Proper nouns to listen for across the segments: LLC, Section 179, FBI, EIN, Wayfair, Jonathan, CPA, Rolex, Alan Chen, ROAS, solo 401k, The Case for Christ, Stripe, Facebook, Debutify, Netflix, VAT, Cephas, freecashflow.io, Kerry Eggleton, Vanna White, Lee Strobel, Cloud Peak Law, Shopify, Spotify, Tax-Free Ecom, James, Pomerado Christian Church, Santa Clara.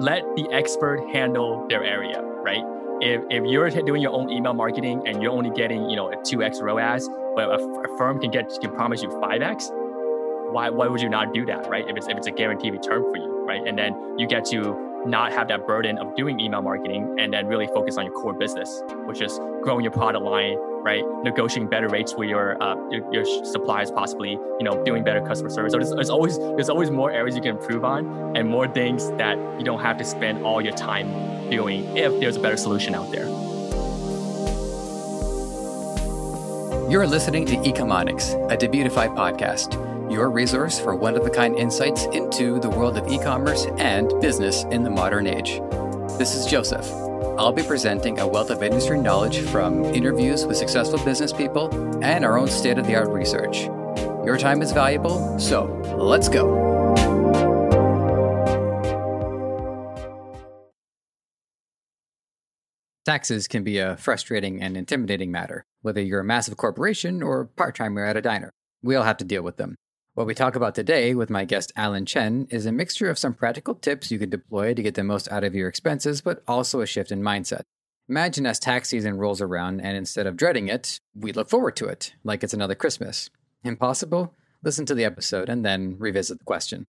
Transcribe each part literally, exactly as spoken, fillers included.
let the expert handle their area, right? If if you're doing your own email marketing and you're only getting, you know, a two X R O A S, but a, a firm can get can promise you five X, why why would you not do that, right? If it's if it's a guaranteed return for you, right? And then you get to not have that burden of doing email marketing and then really focus on your core business, which is growing your product line, right? Negotiating better rates with your, uh, your, your suppliers, possibly, you know, doing better customer service. So there's, there's always, there's always more areas you can improve on and more things that you don't have to spend all your time doing if there's a better solution out there. You're listening to Ecomonics, a Debutify podcast, your resource for one-of-a-kind insights into the world of e-commerce and business in the modern age. This is Joseph. I'll be presenting a wealth of industry knowledge from interviews with successful business people and our own state-of-the-art research. Your time is valuable, so let's go. Taxes can be a frustrating and intimidating matter, whether you're a massive corporation or part-timer at a diner. We all have to deal with them. What we talk about today with my guest Alan Chen is a mixture of some practical tips you can deploy to get the most out of your expenses, but also a shift in mindset. Imagine as tax season rolls around and instead of dreading it, we look forward to it, like it's another Christmas. Impossible? Listen to the episode and then revisit the question.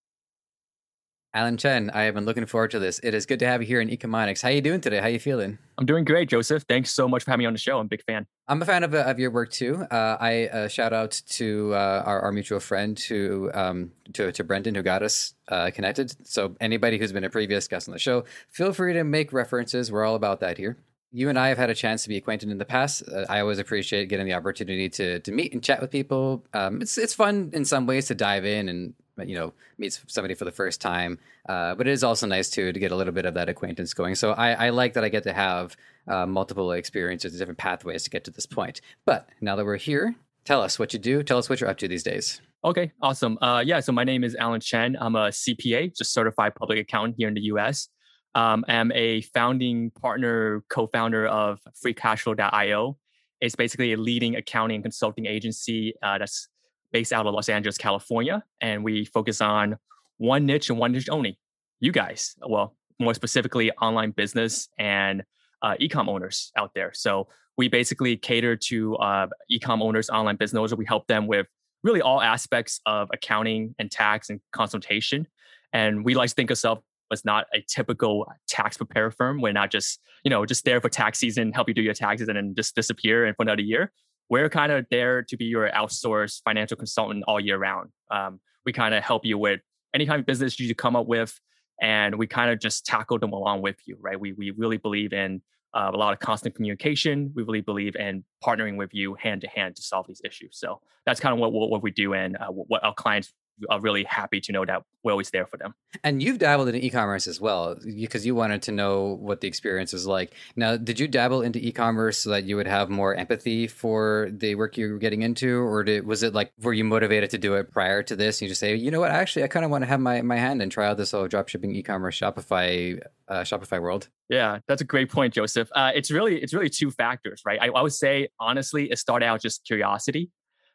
Alan Chen, I have been looking forward to this. It is good to have you here in Ecomonics. How are you doing today? How are you feeling? I'm doing great, Joseph. Thanks so much for having me on the show. I'm a big fan. I'm a fan of, of your work too. Uh, I uh, shout out to uh, our, our mutual friend who, um, to to Brendan who got us uh, connected. So anybody who's been a previous guest on the show, feel free to make references. We're all about that here. You and I have had a chance to be acquainted in the past. Uh, I always appreciate getting the opportunity to to meet and chat with people. Um, it's it's fun in some ways to dive in and, you know, meets somebody for the first time. Uh, but it is also nice, too, to get a little bit of that acquaintance going. So I, I like that I get to have uh, multiple experiences, different pathways to get to this point. But now that we're here, tell us what you do. Tell us what you're up to these days. Okay, awesome. Uh, yeah, so my name is Alan Chen. I'm a C P A, just certified public accountant here in the U S. Um, I'm a founding partner, co-founder of free cash flow dot io. It's basically a leading accounting and consulting agency uh, that's based out of Los Angeles, California, and we focus on one niche and one niche only. You guys, well, more specifically, online business and uh, e-com owners out there. So we basically cater to uh, e-com owners, online business owners. We help them with really all aspects of accounting and tax and consultation. And we like to think of ourselves as not a typical tax preparer firm. We're not just, you know, just there for tax season, help you do your taxes, and then just disappear and for another year. We're kind of there to be your outsourced financial consultant all year round. Um, we kind of help you with any kind of business you come up with, and we kind of just tackle them along with you, right? We we really believe in uh, a lot of constant communication. We really believe in partnering with you hand to hand to solve these issues. So that's kind of what, what, what we do, and uh, what our clients are really happy to know that we're always there for them. And you've dabbled into e-commerce as well, because you wanted to know what the experience is like. Now, did you dabble into e-commerce so that you would have more empathy for the work you were getting into? Or did, was it like, were you motivated to do it prior to this? And you just say, you know what, actually, I kind of want to have my, my hand and try out this whole dropshipping e-commerce Shopify uh, Shopify world. Yeah, that's a great point, Joseph. Uh, it's really, it's really two factors, right? I, I would say, honestly, it started out just curiosity,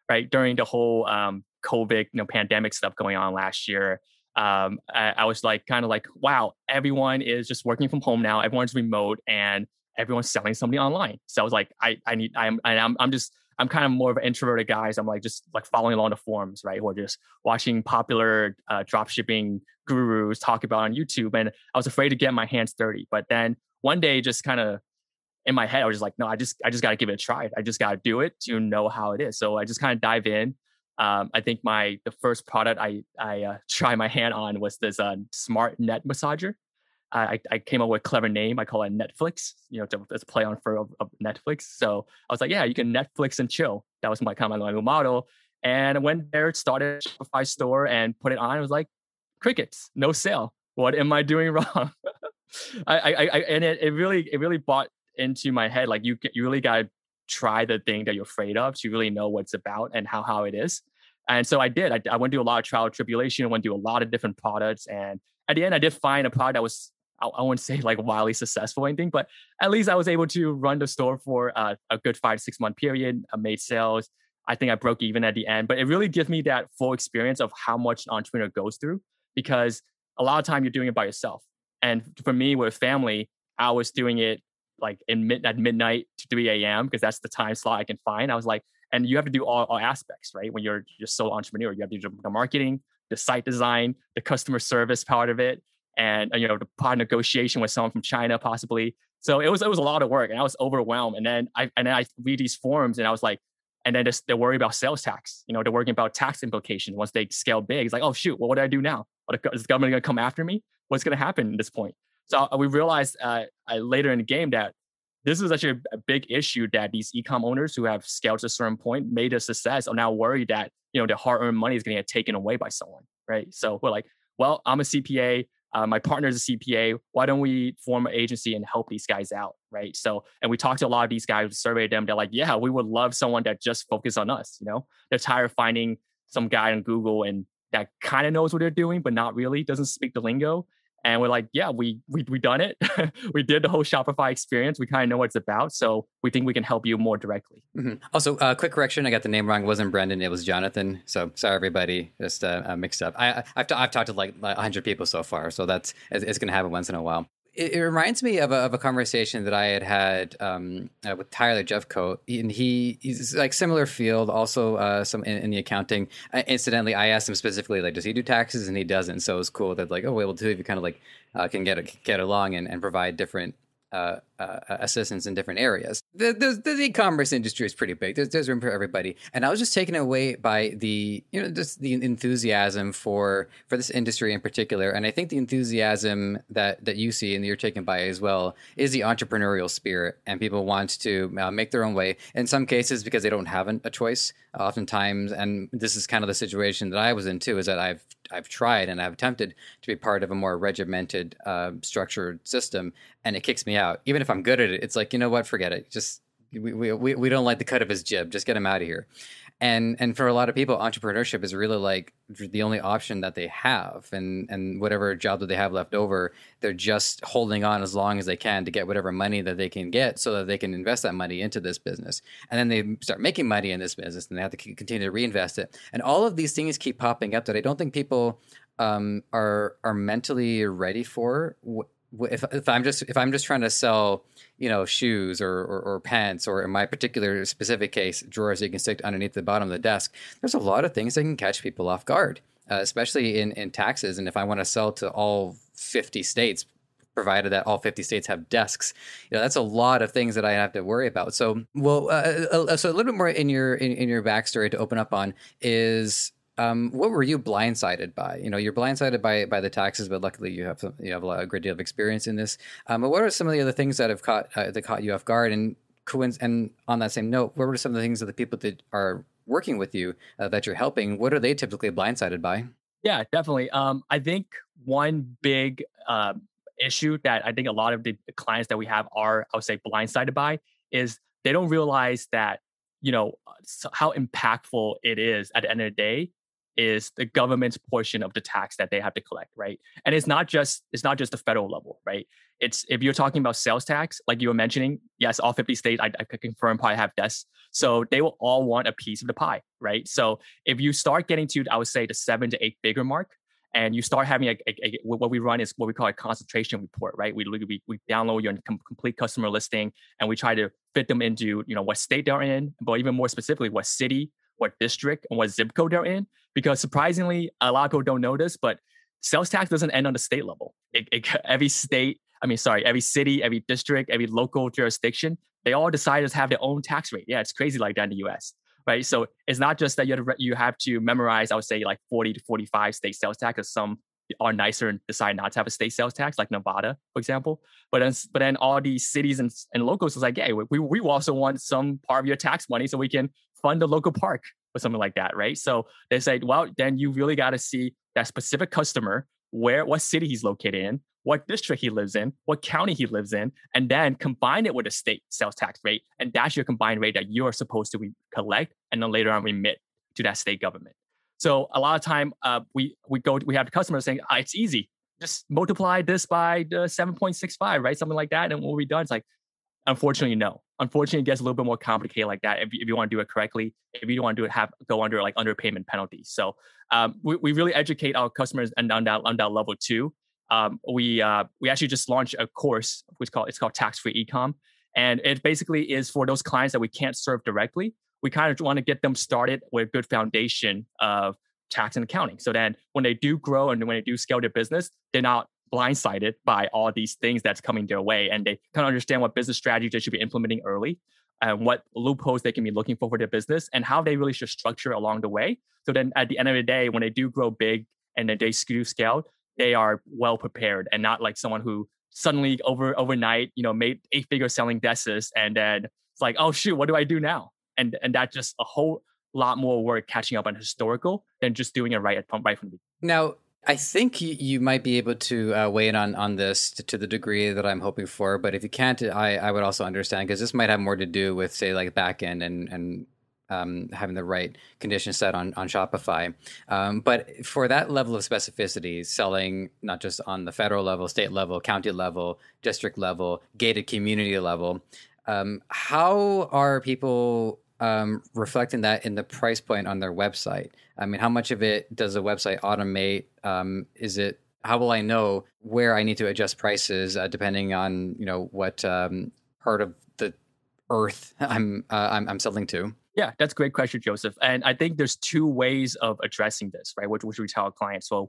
right? During the whole um, COVID, you know, pandemic stuff going on last year. Um, I, I was like, kind of like, wow, everyone is just working from home now. Everyone's remote and everyone's selling something online. So I was like, I, I need, I'm, I'm, I'm just, I'm kind of more of an introverted guy. So I'm like, just like following along the forums, right? Or just watching popular uh, dropshipping gurus talk about on YouTube. And I was afraid to get my hands dirty. But then one day, just kind of in my head, I was just like, no, I just, I just got to give it a try. I just got to do it to know how it is. So I just kind of dive in. Um, I think my the first product I I uh, tried my hand on was this uh, smart net massager. I I came up with a clever name. I call it Netflix. You know, it's a, it's a play on for of, of Netflix. So I was like, yeah, you can Netflix and chill. That was my kind of my little model. And I went there, started a Shopify store, and put it on. I was like, crickets, no sale. What am I doing wrong? I, I I and it it really it really bought into my head. Like you you really got to try the thing that you're afraid of to really know what it's about and how how it is. And so I did. I, I went through a lot of trial and tribulation. I went through a lot of different products. And at the end, I did find a product that was, I, I wouldn't say like wildly successful or anything, but at least I was able to run the store for uh, a good five to six month period. I made sales. I think I broke even at the end, but it really gives me that full experience of how much an entrepreneur goes through, because a lot of time you're doing it by yourself. And for me with family, I was doing it like in mid- at midnight to three a.m. because that's the time slot I can find. I was like, and you have to do all, all aspects, right? When you're just sole entrepreneur, you have to do the marketing, the site design, the customer service part of it, and you know the part negotiation with someone from China possibly. So it was it was a lot of work, and I was overwhelmed. And then I and then I read these forums, and I was like, and then they're worried about sales tax. You know, they're worrying about tax implications once they scale big. It's like, oh shoot, well, what do I do now? Is the government going to come after me? What's going to happen at this point? So we realized uh, later in the game that this is actually a big issue that these e-com owners who have scaled to a certain point, made a success, are now worried that you know their hard-earned money is going to get taken away by someone, right? So we're like, well, I'm a C P A. Uh, my partner is a C P A. Why don't we form an agency and help these guys out, right? So, and we talked to a lot of these guys, we surveyed them. They're like, yeah, we would love someone that just focused on us. You know, they're tired of finding some guy on Google and that kind of knows what they're doing, but not really, doesn't speak the lingo. And we're like, yeah, we we we done it. We did the whole Shopify experience. We kind of know what it's about. So we think we can help you more directly. Mm-hmm. Also, uh, quick correction. I got the name wrong. It wasn't Brendan. It was Jonathan. So sorry, everybody. Just uh, mixed up. I, I've, t- I've talked to like one hundred people so far. So that's it's going to happen once in a while. It, it reminds me of a, of a conversation that I had had um, uh, with Tyler Jeffcoat. And he, he's like similar field, also uh, some in, in the accounting. Uh, incidentally, I asked him specifically, like, does he do taxes? And he doesn't. So it was cool that like, oh, well, two of you kind of like uh, can get get along and, and provide different uh, uh, assistance in different areas. The, the, the e-commerce industry is pretty big. There's, there's room for everybody. And I was just taken away by the, you know, just the enthusiasm for, for this industry in particular. And I think the enthusiasm that, that you see and that you're taken by as well is the entrepreneurial spirit, and people want to uh, make their own way in some cases because they don't have an, a choice oftentimes. And this is kind of the situation that I was in too, is that I've, I've tried and I've attempted to be part of a more regimented, uh, structured system, and it kicks me out. Even if I'm good at it, it's like, you know what, forget it. Just we we we don't like the cut of his jib. Just get him out of here. And and for a lot of people, entrepreneurship is really like the only option that they have. And and whatever job that they have left over, they're just holding on as long as they can to get whatever money that they can get so that they can invest that money into this business. And then they start making money in this business and they have to continue to reinvest it. And all of these things keep popping up that I don't think people um, are are mentally ready for. If, if I'm just if I'm just trying to sell, you know, shoes or, or, or pants, or in my particular specific case, drawers you can stick underneath the bottom of the desk, there's a lot of things that can catch people off guard, uh, especially in, in taxes. And if I want to sell to all fifty states, provided that all fifty states have desks, you know, that's a lot of things that I have to worry about. So, well, uh, so a little bit more in your in, in your backstory to open up on is. Um, what were you blindsided by? You know, you're blindsided by by the taxes, but luckily you have some, you have a, lot, a great deal of experience in this. Um, but what are some of the other things that have caught uh, that caught you off guard? And and on that same note, what were some of the things that the people that are working with you uh, that you're helping? What are they typically blindsided by? Yeah, definitely. Um, I think one big uh, issue that I think a lot of the clients that we have are, I would say, blindsided by is they don't realize that you know how impactful it is at the end of the day. Is the government's portion of the tax that they have to collect, right? And it's not just it's not just the federal level, right? It's if you're talking about sales tax, like you were mentioning, yes, all fifty states, I, I confirm, probably have desks. So they will all want a piece of the pie, right? So if you start getting to, I would say, the seven to eight figure mark, and you start having a, a, a what we run is what we call a concentration report, right? We we we download your com- complete customer listing, and we try to fit them into you know what state they're in, but even more specifically, what city, what district, and what zip code they're in. Because surprisingly, a lot of people don't know this, but sales tax doesn't end on the state level. It, it, every state, I mean, sorry, every city, every district, every local jurisdiction, they all decide to have their own tax rate. Yeah, it's crazy like that in the U S, right? So it's not just that you have to, you have to memorize, I would say, like forty to forty-five state sales tax, because some are nicer and decide not to have a state sales tax, like Nevada, for example. But then, but then all these cities and, and locals is like, hey, we, we also want some part of your tax money so we can fund the local park or something like that, right? So they say, well, then you really got to see that specific customer, where, what city he's located in, what district he lives in, what county he lives in, and then combine it with a state sales tax rate. And that's your combined rate that you're supposed to collect and then later on remit to that state government. So a lot of time uh, we we go, we have customers saying, oh, it's easy. Just multiply this by the seven point six five, right? Something like that. And we'll be done. It's like, unfortunately, no. Unfortunately, it gets a little bit more complicated like that if you, if you want to do it correctly, if you don't want to do it, have go under like underpayment penalties. So um, we, we really educate our customers and on that, on that level too. um, we uh, we actually just launched a course, which called it's called Tax-Free Ecom, and it basically is for those clients that we can't serve directly. We kind of want to get them started with a good foundation of tax and accounting, so that when they do grow and when they do scale their business, they're not blindsided by all these things that's coming their way, and they kind of understand what business strategies they should be implementing early, and what loopholes they can be looking for for their business, and how they really should structure along the way. So then at the end of the day, when they do grow big and then they do scale, they are well prepared and not like someone who suddenly over overnight, you know, made eight figure selling desks and then it's like, oh shoot, what do I do now? And and that's just a whole lot more work catching up on historical than just doing it right at right from the beginning. Now, I think you might be able to uh, weigh in on, on this to, to the degree that I'm hoping for. But if you can't, I, I would also understand, because this might have more to do with, say, like back end and, and um, having the right conditions set on, on Shopify. Um, but for that level of specificity, selling not just on the federal level, state level, county level, district level, gated community level, um, how are people um, reflecting that in the price point on their website? I mean, how much of it does the website automate? Um, is it, how will I know where I need to adjust prices uh, depending on, you know, what, um, part of the earth I'm, uh, I'm, I'm selling to? Yeah, that's a great question, Joseph. And I think there's two ways of addressing this, right? Which, which we tell our clients. So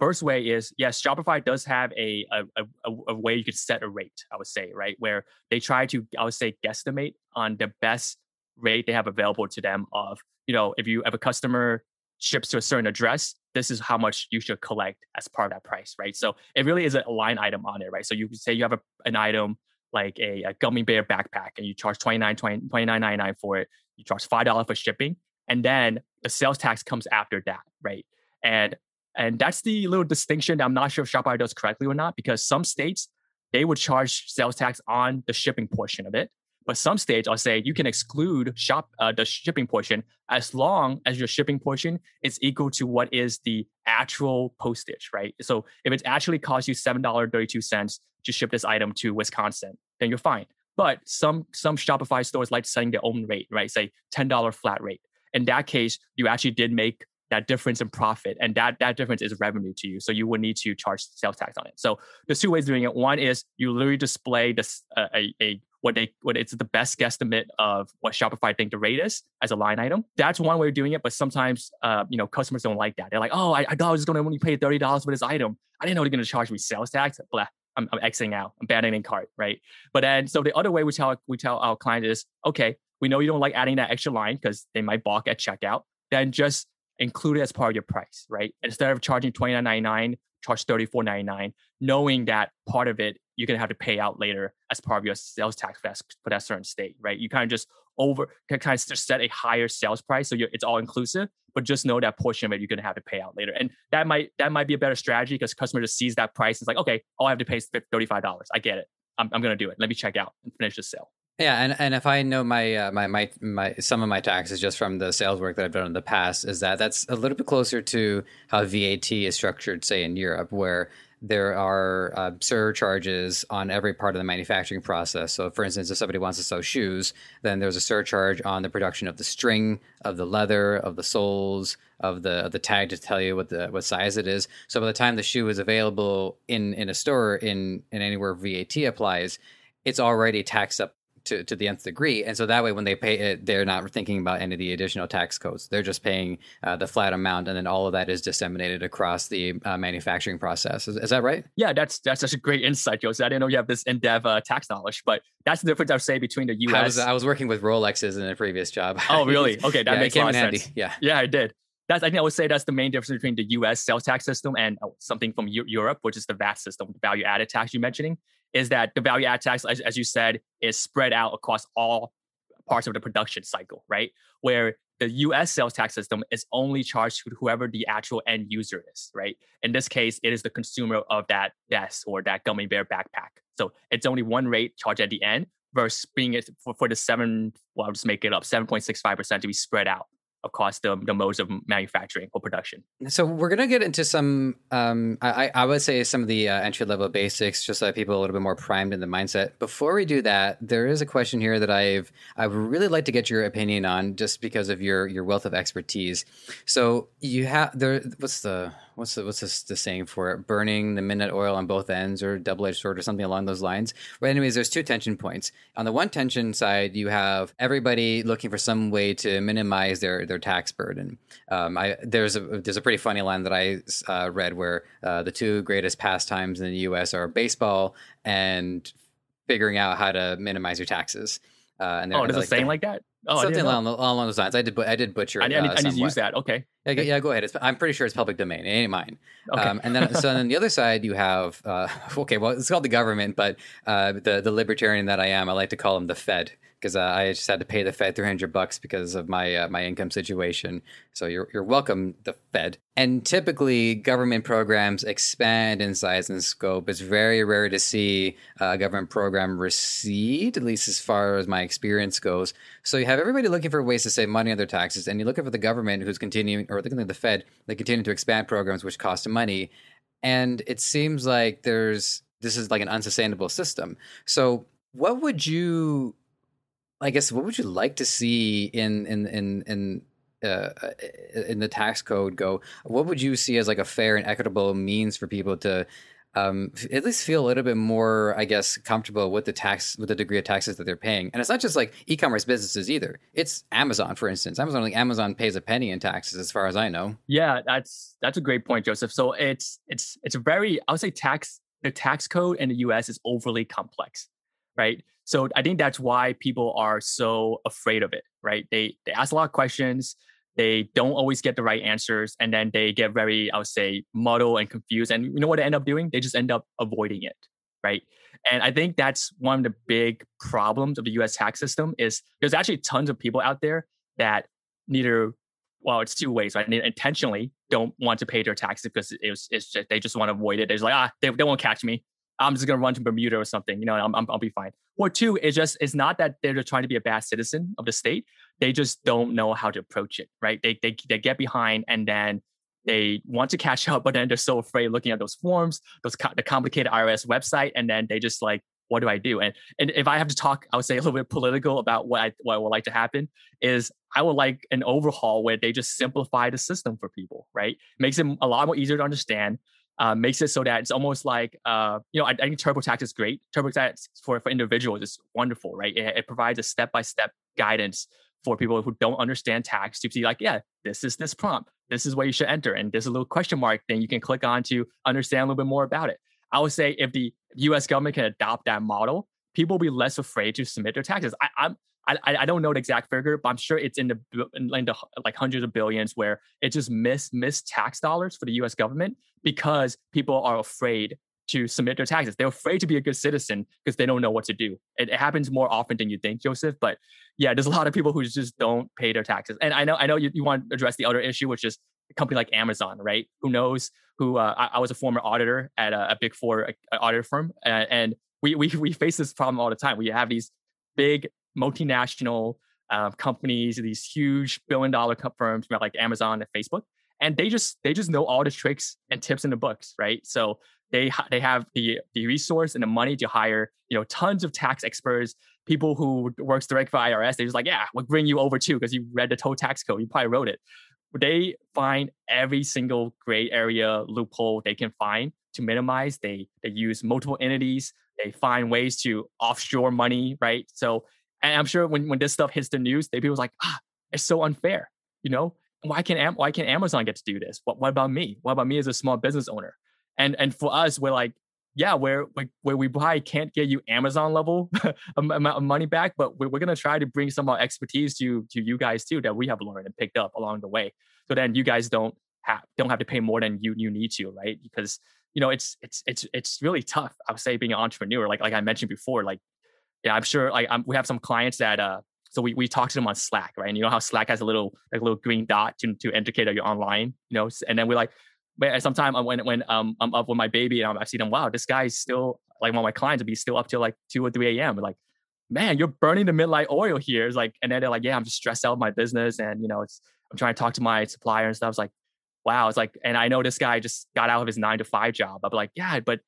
first way is, yes, Shopify does have a, a, a, a way you could set a rate, I would say, right? Where they try to, I would say, guesstimate on the best rate they have available to them of, you know, if you have a customer ships to a certain address, this is how much you should collect as part of that price, right? So it really is a line item on it, right? So you say you have a, an item like a, a gummy bear backpack and you charge twenty-nine ninety-nine for it. You charge five dollars for shipping. And then the sales tax comes after that, right? And and that's the little distinction that I'm not sure if Shopify does correctly or not, because some states, they would charge sales tax on the shipping portion of it. But some states, I'll say you can exclude shop uh, the shipping portion as long as your shipping portion is equal to what is the actual postage, right? So if it's actually cost you seven dollars and thirty-two cents to ship this item to Wisconsin, then you're fine. But some some Shopify stores like setting their own rate, right? Say ten dollars flat rate. In that case, you actually did make that difference in profit, and that that difference is revenue to you. So you would need to charge sales tax on it. So there's two ways of doing it. One is you literally display this uh, a a what they, what it's the best guesstimate of what Shopify think the rate is as a line item. That's one way of doing it. But sometimes, uh, you know, customers don't like that. They're like, oh, I, I thought I was going to only pay thirty dollars for this item. I didn't know they're going to charge me sales tax. Blah, I'm, I'm Xing out. I'm abandoning cart, right? But then, so the other way we tell, we tell our client is, okay, we know you don't like adding that extra line because they might balk at checkout. Then just include it as part of your price, right? Instead of charging twenty-nine ninety-nine, charge thirty-four ninety-nine, knowing that part of it you're gonna have to pay out later as part of your sales tax for that certain state, right? You kind of just over kind of just set a higher sales price, so you're, it's all inclusive, but just know that portion of it you're gonna have to pay out later, and that might that might be a better strategy because customer just sees that price and it's like, okay, all I have to pay is thirty-five dollars. I get it. I'm I'm gonna do it. Let me check out and finish the sale. Yeah, and, and if I know my, uh, my my my some of my taxes just from the sales work that I've done in the past is that that's a little bit closer to how V A T is structured, say in Europe, where there are uh, surcharges on every part of the manufacturing process. So for instance, if somebody wants to sew shoes, then there's a surcharge on the production of the string, of the leather, of the soles, of the of the tag to tell you what the what size it is. So by the time the shoe is available in, in a store in, in anywhere V A T applies, it's already taxed up to, to the nth degree. And so that way, when they pay it, they're not thinking about any of the additional tax codes. They're just paying uh, the flat amount. And then all of that is disseminated across the uh, manufacturing process. Is, is that right? Yeah, that's that's such a great insight, Joseph. I didn't know you have this in-depth uh, tax knowledge, but that's the difference I would say between the U S. I was, I was working with Rolexes in a previous job. Oh, really? Okay. That yeah, makes a lot of handy. sense. Yeah, yeah, I did. That's, I think I would say that's the main difference between the U S sales tax system and something from U- Europe, which is the V A T system, the value added tax you're mentioning, is that the value added tax, as, as you said, is spread out across all parts of the production cycle, right? Where the U S sales tax system is only charged to whoever the actual end user is, right? In this case, it is the consumer of that desk or that gummy bear backpack. So it's only one rate charged at the end versus being it for, for the seven, well, I'll just make it up, seven point six five percent to be spread out across the, the modes of manufacturing or production. So we're going to get into some, um, I, I would say some of the uh, entry-level basics, just so that people are a little bit more primed in the mindset. Before we do that, there is a question here that I've, I would really like to get your opinion on just because of your, your wealth of expertise. So you have, there. what's the, what's the, what's this, the saying for it? Burning the midnight oil on both ends, or double-edged sword, or something along those lines. But anyways, there's two tension points. On the one tension side, you have everybody looking for some way to minimize their their tax burden. Um, I, there's a there's a pretty funny line that I uh, read where uh, the two greatest pastimes in the U S are baseball and figuring out how to minimize your taxes. Uh, and oh, there's like, a saying like that? Oh, something along, along those lines. I did, I did butcher. I need, uh, I need to use that. Okay. Yeah, yeah, go ahead. It's, I'm pretty sure it's public domain. It ain't mine. Okay. Um, and then, so on the other side, you have, uh, okay, well, it's called the government, but uh, the the libertarian that I am, I like to call him the Fed, because uh, I just had to pay the Fed three hundred bucks because of my uh, my income situation. So you're you're welcome, the Fed. And typically, government programs expand in size and scope. It's very rare to see a government program recede, at least as far as my experience goes. So you have everybody looking for ways to save money on their taxes, and you're looking for the government who's continuing, or looking at the Fed, they continue to expand programs which cost money. And it seems like there's this is like an unsustainable system. So what would you... I guess what would you like to see in in in in uh, in the tax code go? What would you see as like a fair and equitable means for people to um, at least feel a little bit more, I guess, comfortable with the tax, with the degree of taxes that they're paying? And it's not just like e-commerce businesses either. It's Amazon, for instance. Amazon, like Amazon, pays a penny in taxes, as far as I know. Yeah, that's that's a great point, Joseph. So it's it's it's very, I would say, tax the tax code in the U S is overly complex, right? So I think that's why people are so afraid of it, right? They they ask a lot of questions. They don't always get the right answers. And then they get very, I would say, muddled and confused. And you know what they end up doing? They just end up avoiding it, right? And I think that's one of the big problems of the U S tax system is there's actually tons of people out there that neither, well, it's two ways, right? They intentionally don't want to pay their taxes because it was, it's just, they just want to avoid it. They're just like, ah, they, they won't catch me. I'm just going to run to Bermuda or something, you know, and I'm, I'll be fine. Or two, it's just, it's not that they're trying to be a bad citizen of the state. They just don't know how to approach it, right? They, they, they get behind and then they want to catch up, but then they're so afraid looking at those forms, those the complicated I R S website. And then they just like, what do I do? And and if I have to talk, I would say a little bit political about what I, what I would like to happen is I would like an overhaul where they just simplify the system for people, right? Makes it a lot more easier to understand. Uh, makes it so that it's almost like, uh, you know, I, I think TurboTax is great. TurboTax for, for individuals is wonderful, right? It, it provides a step-by-step guidance for people who don't understand tax to be like, yeah, this is this prompt. This is where you should enter. And there's a little question mark thing you can click on to understand a little bit more about it. I would say if the U S government can adopt that model, people will be less afraid to submit their taxes. I, I'm I, I don't know the exact figure, but I'm sure it's in the, in the like hundreds of billions where it just missed miss tax dollars for the U S government because people are afraid to submit their taxes. They're afraid to be a good citizen because they don't know what to do. It, it happens more often than you think, Joseph. But yeah, there's a lot of people who just don't pay their taxes. And I know I know you, you want to address the other issue, which is a company like Amazon, right? Who knows who uh, I, I was a former auditor at a, a big four a, auditor firm. Uh, and we, we, we face this problem all the time. We have these big multinational uh, companies, these huge billion-dollar firms like Amazon and Facebook, and they just they just know all the tricks and tips in the books, right? So they they have the the resource and the money to hire you know tons of tax experts, people who works direct for I R S. They're just like, yeah, we'll bring you over too because you read the total tax code, you probably wrote it. They find every single gray area loophole they can find to minimize. They they use multiple entities. They find ways to offshore money, right? So. And I'm sure when, when this stuff hits the news, they people's like, ah, it's so unfair. You know, why can't Am- why can't Amazon get to do this? What what about me? What about me as a small business owner? And and for us, we're like, yeah, where where, where we probably can't get you Amazon level amount of money back, but we're, we're gonna try to bring some of our expertise to to you guys too that we have learned and picked up along the way. So then you guys don't have don't have to pay more than you you need to, right? Because you know it's it's it's it's really tough. I would say being an entrepreneur, like like I mentioned before, like. Yeah, I'm sure like I'm, we have some clients that, uh, so we, we talk to them on Slack, right? And you know how Slack has a little like little green dot to, to indicate that you're online, you know? And then we're like, sometimes when, when um, I'm up with my baby and I see them, wow, this guy's still, like one of my clients will be still up till like two or three a.m. We're like, man, you're burning the midnight oil here. It's like, and then they're like, yeah, I'm just stressed out with my business. And, you know, it's, I'm trying to talk to my supplier and stuff. It's like, wow. It's like, and I know this guy just got out of his nine to five job. I'm like, yeah, but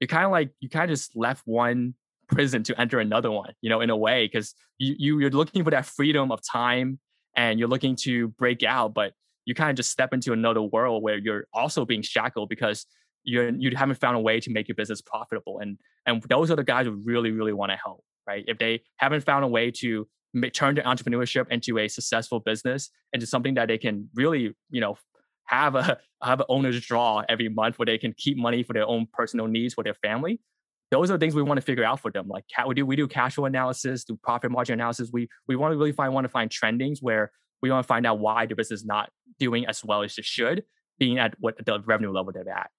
you're kind of like, you kind of just left one prison to enter another one, you know, in a way, because you, you, you're looking for that freedom of time and you're looking to break out, but you kind of just step into another world where you're also being shackled because you you haven't found a way to make your business profitable. And and those are the guys who really, really want to help, right? If they haven't found a way to make, turn their entrepreneurship into a successful business, into something that they can really, you know, have a have an owner's draw every month where they can keep money for their own personal needs, for their family. Those are things we want to figure out for them. Like we do, we do cash flow analysis, do profit margin analysis. We we want to really find want to find trendings where we want to find out why the business is not doing as well as it should, being at what the revenue level they're at.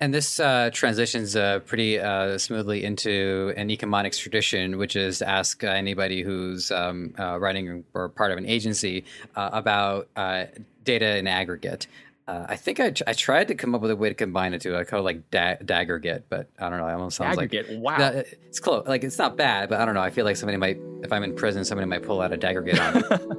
And this uh, transitions uh, pretty uh, smoothly into an Ecomonics tradition, which is to ask uh, anybody who's um, uh, running or part of an agency uh, about uh, data in aggregate. Uh, I think I, I tried to come up with a way to combine the two. I call it like da- daggergate, but I don't know. It almost sounds aggregate. Like wow. That, it's close. Like it's not bad, but I don't know. I feel like somebody might, if I'm in prison, somebody might pull out a daggergate on me.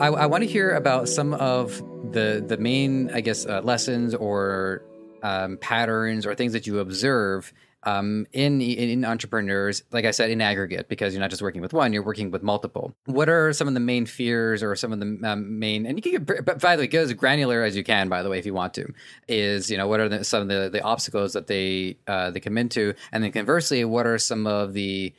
I, I want to hear about some of the the main, I guess, uh, lessons or um, patterns or things that you observe um, in, in entrepreneurs, like I said, in aggregate, because you're not just working with one, you're working with multiple. What are some of the main fears or some of the um, main, and you can get, but by the way, go as granular as you can, by the way, if you want to, is, you know, what are the, some of the, the obstacles that they uh, they come into? And then conversely, what are some of the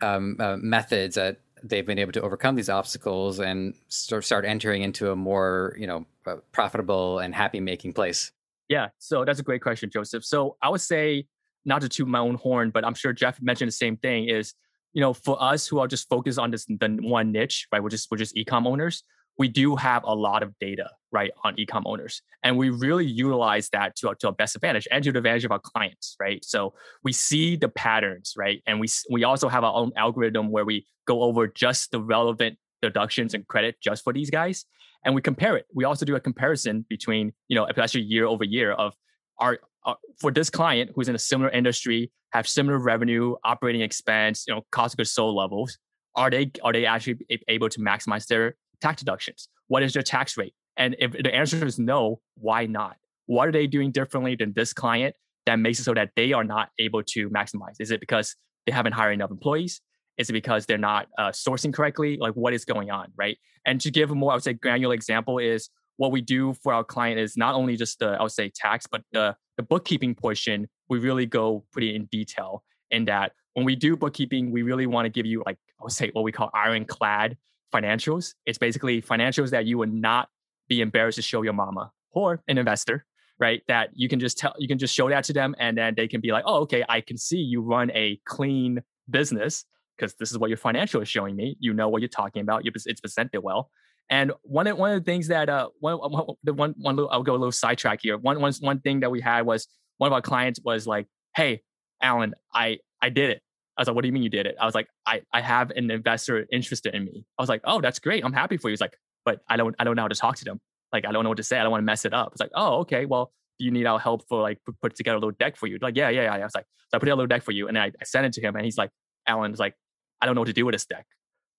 um, uh, methods that they've been able to overcome these obstacles and sort of start entering into a more, you know, profitable and happy making place? Yeah. So that's a great question, Joseph. So I would say, not to toot my own horn, but I'm sure Jeff mentioned the same thing is, you know, for us who are just focused on this the one niche, right? We're just, we're just e-com owners. We do have a lot of data, right, on e-com owners. And we really utilize that to our, to our best advantage and to the advantage of our clients, right? So we see the patterns, right? And we we also have our own algorithm where we go over just the relevant deductions and credit just for these guys. And we compare it. We also do a comparison between, you know, especially year over year of our, our for this client who's in a similar industry, have similar revenue, operating expense, you know, cost of goods sold levels. Are they, are they actually able to maximize their tax deductions? What is their tax rate? And if the answer is no, why not? What are they doing differently than this client that makes it so that they are not able to maximize? Is it because they haven't hired enough employees? Is it because they're not uh, sourcing correctly? Like what is going on, right? And to give a more, I would say, granular example is what we do for our client is not only just the, I would say, tax, but the, the bookkeeping portion, we really go pretty in detail in that when we do bookkeeping, we really want to give you like, I would say, what we call ironclad financials. It's basically financials that you would not be embarrassed to show your mama or an investor, right? That you can just tell, you can just show that to them. And then they can be like, oh, okay, I can see you run a clean business because this is what your financial is showing me. You know what you're talking about. It's presented well. And one of, one of the things that, uh, one, one, one, little, I'll go a little sidetrack here. One, one, one thing that we had was one of our clients was like, hey, Alan, I, I did it. I was like, what do you mean you did it? I was like, I, I have an investor interested in me. I was like, oh, that's great. I'm happy for you. He's like, but I don't, I don't know how to talk to them. Like, I don't know what to say. I don't want to mess it up. It's like, oh, okay. Well, do you need our help for like, put, put together a little deck for you? Like, yeah, yeah, yeah. I was like, so I put out a little deck for you. And I, I sent it to him and he's like, Alan's like, I don't know what to do with this deck.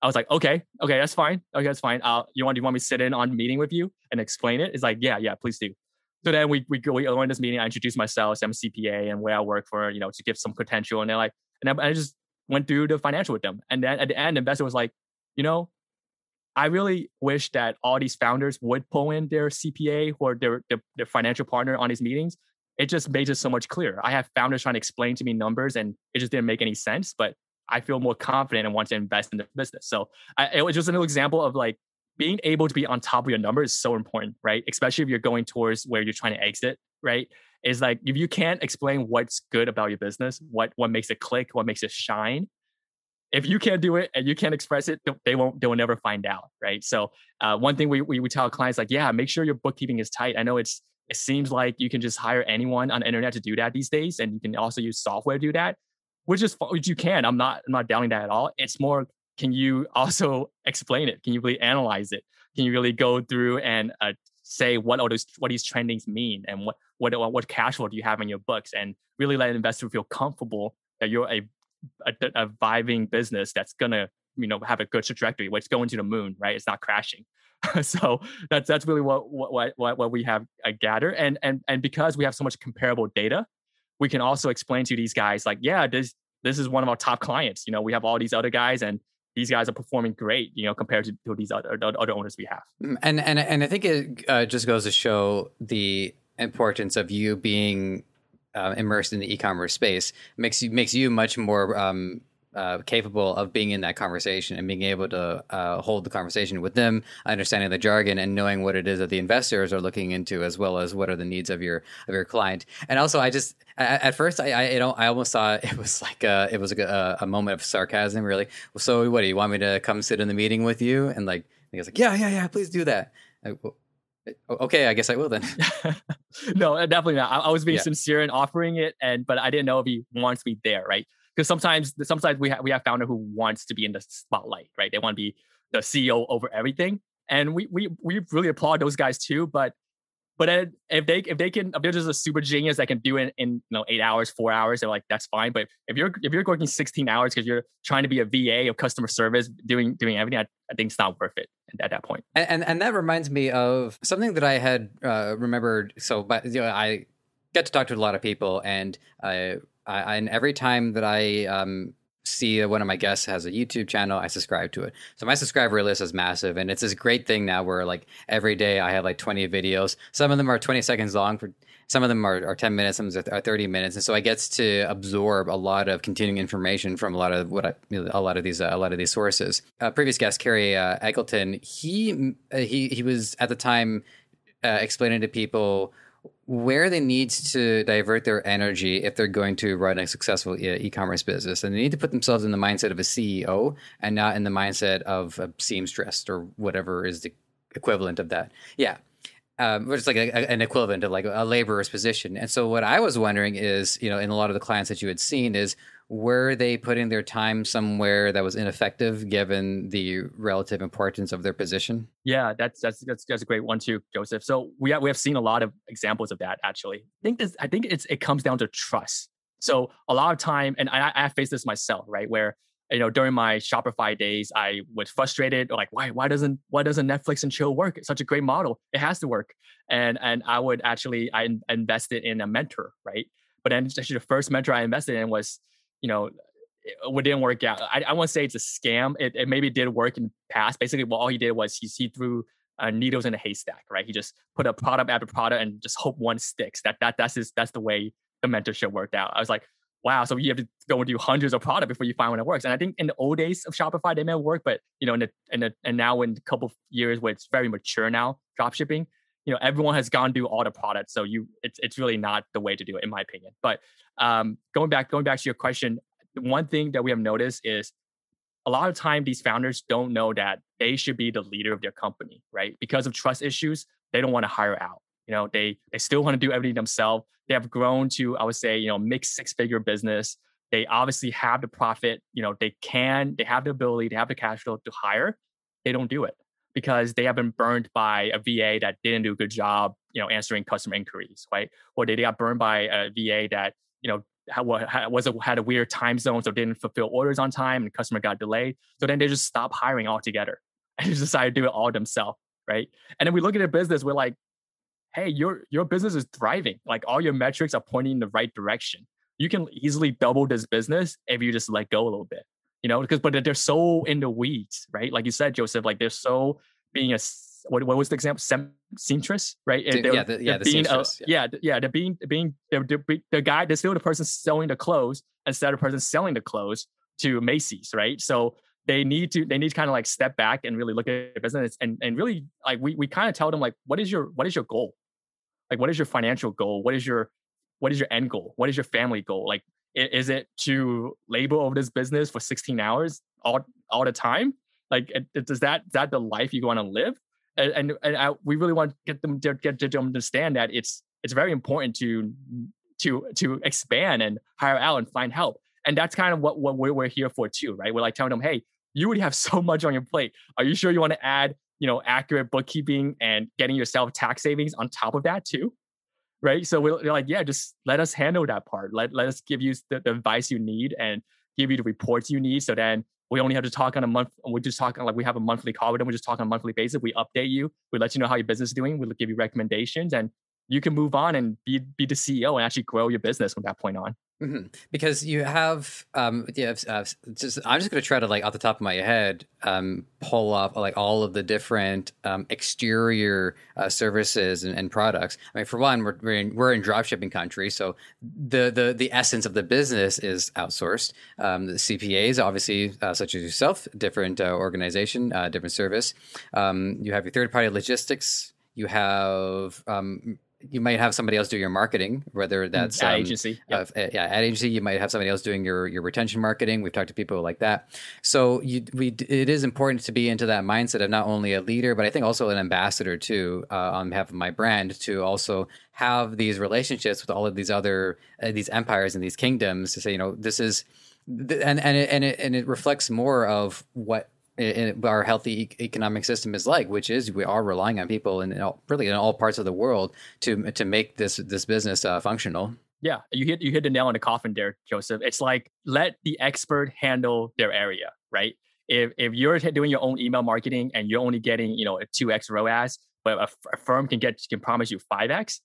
I was like, okay, okay, that's fine. Okay, that's fine. Uh, you want, do you want me to sit in on meeting with you and explain it? It's like, yeah, yeah, please do. So then we, we go, we go in this meeting. I introduced myself, I'm a C P A and where I work for, you know, to give some potential. And they're like, and I just went through the financial with them. And then at the end, the investor was like, you know, I really wish that all these founders would pull in their C P A or their, their, their financial partner on these meetings. It just made it so much clearer. I have founders trying to explain to me numbers and it just didn't make any sense, but I feel more confident and want to invest in the business. So I, it was just another example of like being able to be on top of your numbers is so important, right? Especially if you're going towards where you're trying to exit, right? Is like, if you can't explain what's good about your business, what what makes it click, what makes it shine, if you can't do it and you can't express it, they won't, they will never find out, right? So uh, one thing we, we we tell clients like, yeah, make sure your bookkeeping is tight. I know it's it seems like you can just hire anyone on the internet to do that these days, and you can also use software to do that, which is which you can. I'm not I'm not doubting that at all. It's more, can you also explain it? Can you really analyze it? Can you really go through and uh, say what all those what these trendings mean and what what what cash flow do you have in your books, and really let an investor feel comfortable that you're a A, a vibing business that's gonna, you know, have a good trajectory. It's going to the moon, right? It's not crashing. So that's that's really what what what what we have uh, gathered, and and and because we have so much comparable data, we can also explain to these guys like, yeah, this this is one of our top clients. You know, we have all these other guys and these guys are performing great, you know, compared to, to these other, other owners we have. And and and I think it uh, just goes to show the importance of you being uh, immersed in the e-commerce space. Makes you makes you much more um, uh, capable of being in that conversation and being able to uh, hold the conversation with them, understanding the jargon and knowing what it is that the investors are looking into, as well as what are the needs of your of your client. And also, I just. At first, I I, don't, I almost thought it was like a, it was like a, a moment of sarcasm. Really, like, well, so what do you want me to come sit in the meeting with you? And like, he was like, yeah, yeah, yeah, please do that. I, well, okay, I guess I will then. No, definitely not. I, I was being yeah. sincere in offering it, and but I didn't know if he wants me there, right? Because sometimes, sometimes we have we have founder who wants to be in the spotlight, right? They want to be the C E O over everything, and we we we really applaud those guys too, but. But if they if they can if they're just a super genius that can do it in, you know, eight hours, four hours, they're like, that's fine. But if you're if you're working sixteen hours because you're trying to be a V A of customer service, doing doing everything, I, I think it's not worth it at that point. And and, and that reminds me of something that I had uh, remembered. So, but you know, I get to talk to a lot of people, and I, I and every time that I um, see one of my guests has a YouTube channel, I subscribe to it. So my subscriber list is massive, and it's this great thing now where like every day I have like twenty videos. Some of them are twenty seconds long, for some of them are, are ten minutes, some of them are thirty minutes, and so I get to absorb a lot of continuing information from a lot of what I, a lot of these uh, a lot of these sources. Uh, previous guest Kerry uh, Eggleton, he uh, he he was at the time uh, explaining to people where they need to divert their energy if they're going to run a successful e-commerce business. And they need to put themselves in the mindset of a C E O and not in the mindset of a seamstress or whatever is the equivalent of that. Yeah. Um, which is like a, a, an equivalent to like a laborer's position. And so what I was wondering is, you know, in a lot of the clients that you had seen is, were they putting their time somewhere that was ineffective given the relative importance of their position? Yeah, that's that's that's, that's a great one too, Joseph. So we have, we have seen a lot of examples of that actually. I think this I think it's it comes down to trust. So a lot of time, and I I faced this myself, right? Where, you know, during my Shopify days, I was frustrated, like why why doesn't why doesn't Netflix and Chill work? It's such a great model. It has to work. And and I would actually I invested in a mentor, right? But then actually the first mentor I invested in was, you know, it didn't work out. I, I won't say it's a scam. It, it maybe did work in the past. Basically, well, all he did was he, he threw uh, needles in a haystack, right? He just put a product after product and just hope one sticks. That that that's his, that's the way the mentorship worked out. I was like, wow. So you have to go and do hundreds of products before you find one that works. And I think in the old days of Shopify, they may work, but you know, in the, in the, and now in a couple of years where it's very mature now, dropshipping, you know, everyone has gone through all the products. So you, it's it's really not the way to do it, in my opinion. But um, going back, going back to your question, one thing that we have noticed is a lot of time these founders don't know that they should be the leader of their company, right? Because of trust issues, they don't want to hire out. You know, they they still want to do everything themselves. They have grown to, I would say, you know, mixed six-figure business. They obviously have the profit. You know, they can, they have the ability, they have the cash flow to hire. They don't do it, because they have been burned by a V A that didn't do a good job, you know, answering customer inquiries, right? Or they got burned by a V A that, you know, had, was a, had a weird time zone, so didn't fulfill orders on time, and the customer got delayed. So then they just stopped hiring altogether and just decided to do it all themselves, right? And then we look at their business, we're like, hey, your your business is thriving. Like all your metrics are pointing in the right direction. You can easily double this business if you just let go a little bit. You know, because, but they're so in the weeds, right? Like you said, Joseph, like they're so being a, what, what was the example? Sem- seamstress, right? And they're, yeah, the, yeah, they're the being seamstress, a, yeah. yeah, yeah, they're being, being they're, they're, the guy, they're still the person selling the clothes instead of the person selling the clothes to Macy's, right? So they need to, they need to kind of like step back and really look at their business and, and really like, we, we kind of tell them like, what is your, what is your goal? Like, what is your financial goal? What is your, what is your end goal? What is your family goal? Like, is it to labor over this business for sixteen hours all, all the time? Like, does that, is that the life you want to live? And and, and I, we really want to get them to get to understand that it's it's very important to to to expand and hire out and find help. And that's kind of what what we're, we're here for too, right? We're like telling them, hey, you already have so much on your plate. Are you sure you want to add, you know, accurate bookkeeping and getting yourself tax savings on top of that too? Right. So we're like, yeah, just let us handle that part. Let, let us give you the, the advice you need and give you the reports you need. So then we only have to talk on a month. We're just talking like we have a monthly call with them. We just talk on a monthly basis. We update you. We let you know how your business is doing. We'll give you recommendations. And you can move on and be be the C E O and actually grow your business from that point on. Mm-hmm. Because you have, um, yeah, uh, just, I'm just going to try to, like, off the top of my head, um, pull up like all of the different um, exterior uh, services and, and products. I mean, for one, we're we're in, we're in dropshipping country, so the the the essence of the business is outsourced. Um, the C P As, obviously, uh, such as yourself, different uh, organization, uh, different service. Um, you have your third party logistics. You have um, You might have somebody else do your marketing, whether that's ad um, agency. Yep. Uh, yeah, ad agency. You might have somebody else doing your, your retention marketing. We've talked to people like that. So you, we, it is important to be into that mindset of not only a leader, but I think also an ambassador too, uh, on behalf of my brand, to also have these relationships with all of these other, uh, these empires and these kingdoms, to say, you know, this is, th- and, and, it, and, it, and it reflects more of what It, our healthy economic system is like, which is we are relying on people in, in all, really in all parts of the world to to make this this business uh, functional. Yeah, you hit you hit the nail on the coffin there, Joseph. It's like, let the expert handle their area, right? If if you're doing your own email marketing and you're only getting, you know, a two x R O A S, but a, a firm can get can promise you five x,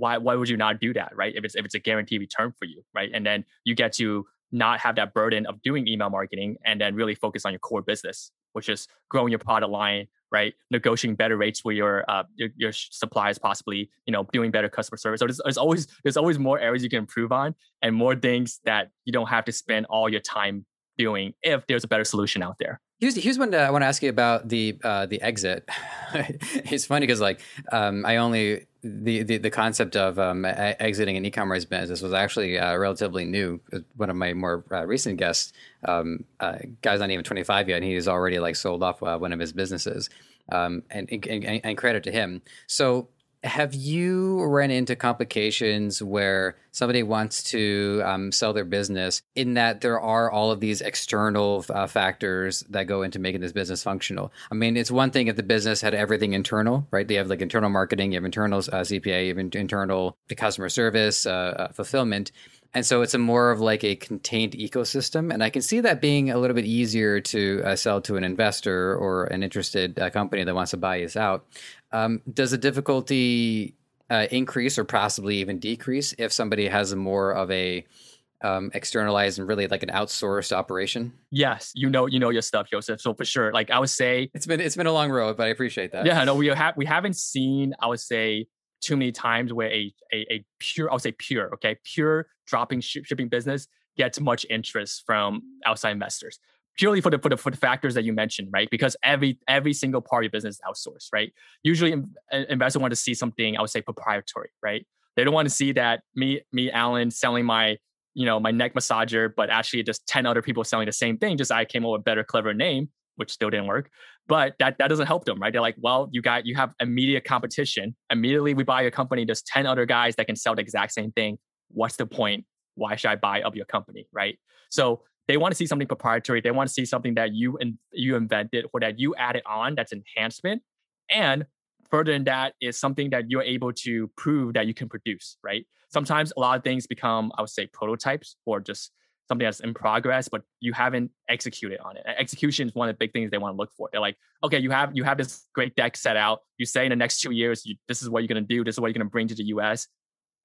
why why would you not do that, right? If it's if it's a guaranteed return for you, right? And then you get to not have that burden of doing email marketing and then really focus on your core business, which is growing your product line, right? Negotiating better rates with your, uh, your, your suppliers, possibly, you know, doing better customer service. So there's, there's always, there's always more areas you can improve on and more things that you don't have to spend all your time doing if there's a better solution out there. Here's here's one I want to ask you about the uh, the exit. It's funny because like um, I only the, the, the concept of um, exiting an e-commerce business was actually uh, relatively new. One of my more uh, recent guests, um, uh, guy's not even twenty-five yet, and he is already like sold off uh, one of his businesses. Um, and, and and credit to him. So, have you run into complications where somebody wants to um, sell their business in that there are all of these external uh, factors that go into making this business functional? I mean, it's one thing if the business had everything internal, right? They have like internal marketing, you have internal uh, C P A, you have internal the customer service, uh, uh, fulfillment. And so it's a more of like a contained ecosystem. And I can see that being a little bit easier to uh, sell to an investor or an interested uh, company that wants to buy us out. Um, does the difficulty uh, increase or possibly even decrease if somebody has a more of a um, externalized and really like an outsourced operation? Yes. You know, you know your stuff, Joseph. So for sure, like I would say... It's been it's been a long road, but I appreciate that. Yeah, no, we, ha- we haven't seen, I would say... too many times where a, a, a pure, I'll say pure, okay, pure dropping sh- shipping business gets much interest from outside investors, purely for the, for the for the factors that you mentioned, right? Because every every single part of your business is outsourced, right? Usually, in, investors want to see something, I would say, proprietary, right? They don't want to see that me, me, Alan, selling my, you know, my neck massager, but actually just ten other people selling the same thing. Just I came up with a better, clever name, which still didn't work. But that, that doesn't help them, right? They're like, well, you got, you have immediate competition. Immediately we buy your company. There's ten other guys that can sell the exact same thing. What's the point? Why should I buy up your company, right? So they want to see something proprietary. They want to see something that you in, you invented or that you added on, that's enhancement. And further than that is something that you're able to prove that you can produce, right? Sometimes a lot of things become, I would say, prototypes or just something that's in progress, but you haven't executed on it. Execution is one of the big things they want to look for. They're like, okay, you have you have this great deck set out. You say in the next two years, you, this is what you're going to do. This is what you're going to bring to the U S.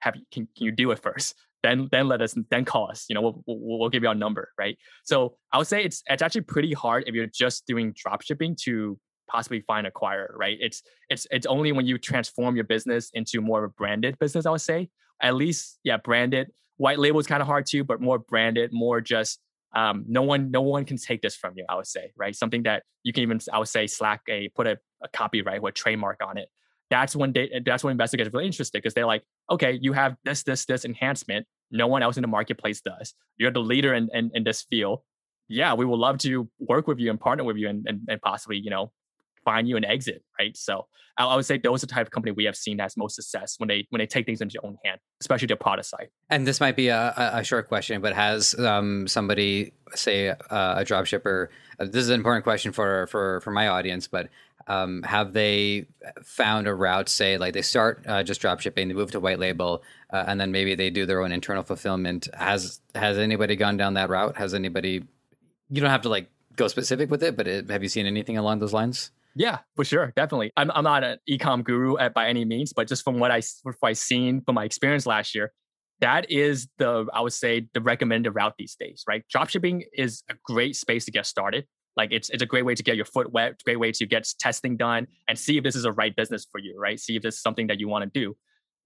Have can, can you do it first? Then then let us then call us. You know, we'll, we'll we'll give you our number, right? So I would say it's it's actually pretty hard if you're just doing dropshipping to possibly find an acquirer, right? It's it's it's only when you transform your business into more of a branded business, I would say. At least, yeah, branded. White label is kind of hard too, but more branded, more just um, no one, no one can take this from you, I would say, right? Something that you can even, I would say, slack a put a, a copyright or a trademark on it. That's when they, that's when investors get really interested because they're like, okay, you have this, this, this enhancement. No one else in the marketplace does. You're the leader in in, in this field. Yeah, we would love to work with you and partner with you and and, and possibly, you know, find you an exit, right? So I, I would say those are the type of company we have seen as most success when they when they take things into their own hand, especially their product side. And this might be a, a short question, but has um, somebody, say uh, a dropshipper, uh, this is an important question for for for my audience, but um, have they found a route, say like they start uh, just dropshipping, they move to white label, uh, and then maybe they do their own internal fulfillment. Has has anybody gone down that route? Has anybody, you don't have to like go specific with it, but it, have you seen anything along those lines? Yeah, for sure. Definitely. I'm I'm not an e-com guru at, by any means, but just from what, I, what I've seen from my experience last year, that is the, I would say, the recommended route these days, right? Dropshipping is a great space to get started. Like it's it's a great way to get your foot wet, great way to get testing done and see if this is the right business for you, right? See if this is something that you want to do.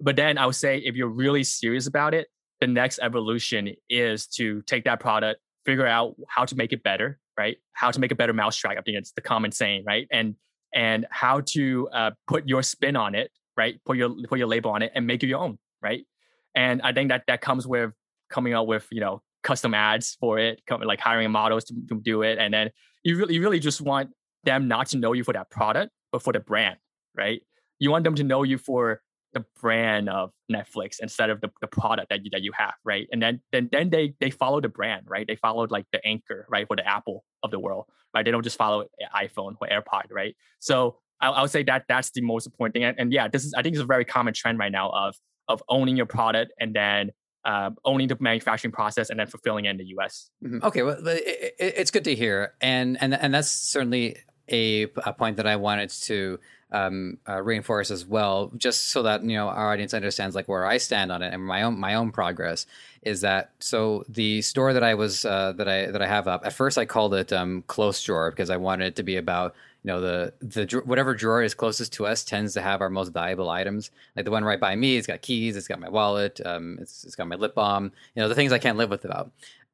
But then I would say if you're really serious about it, the next evolution is to take that product, figure out how to make it better, right? How to make a better mousetrap. I think it's the common saying, right? And and how to uh, put your spin on it, right? Put your put your label on it and make it your own, right? And I think that that comes with coming up with, you know, custom ads for it, like hiring models to, to do it. And then you really, you really just want them not to know you for that product, but for the brand, right? You want them to know you for the brand of Netflix instead of the, the product that you, that you have, right? And then then then they they follow the brand, right? They follow like the anchor, right? For the Apple of the world, right? They don't just follow iPhone or AirPod, right? So I, I would say that that's the most important thing. And, and yeah, this is, I think it's a very common trend right now of of owning your product and then uh, owning the manufacturing process and then fulfilling it in the U S. Mm-hmm. Okay, well, it, it, it's good to hear. And and and that's certainly a, a point that I wanted to Um, uh, reinforce as well, just so that, you know, our audience understands like where I stand on it and my own my own progress is that, so the store that I was uh, that I that I have up at first, I called it um, close drawer because I wanted it to be about, you know, the the whatever drawer is closest to us tends to have our most valuable items. Like the one right by me, it's got keys, it's got my wallet, um, it's it's got my lip balm, you know, the things I can't live without.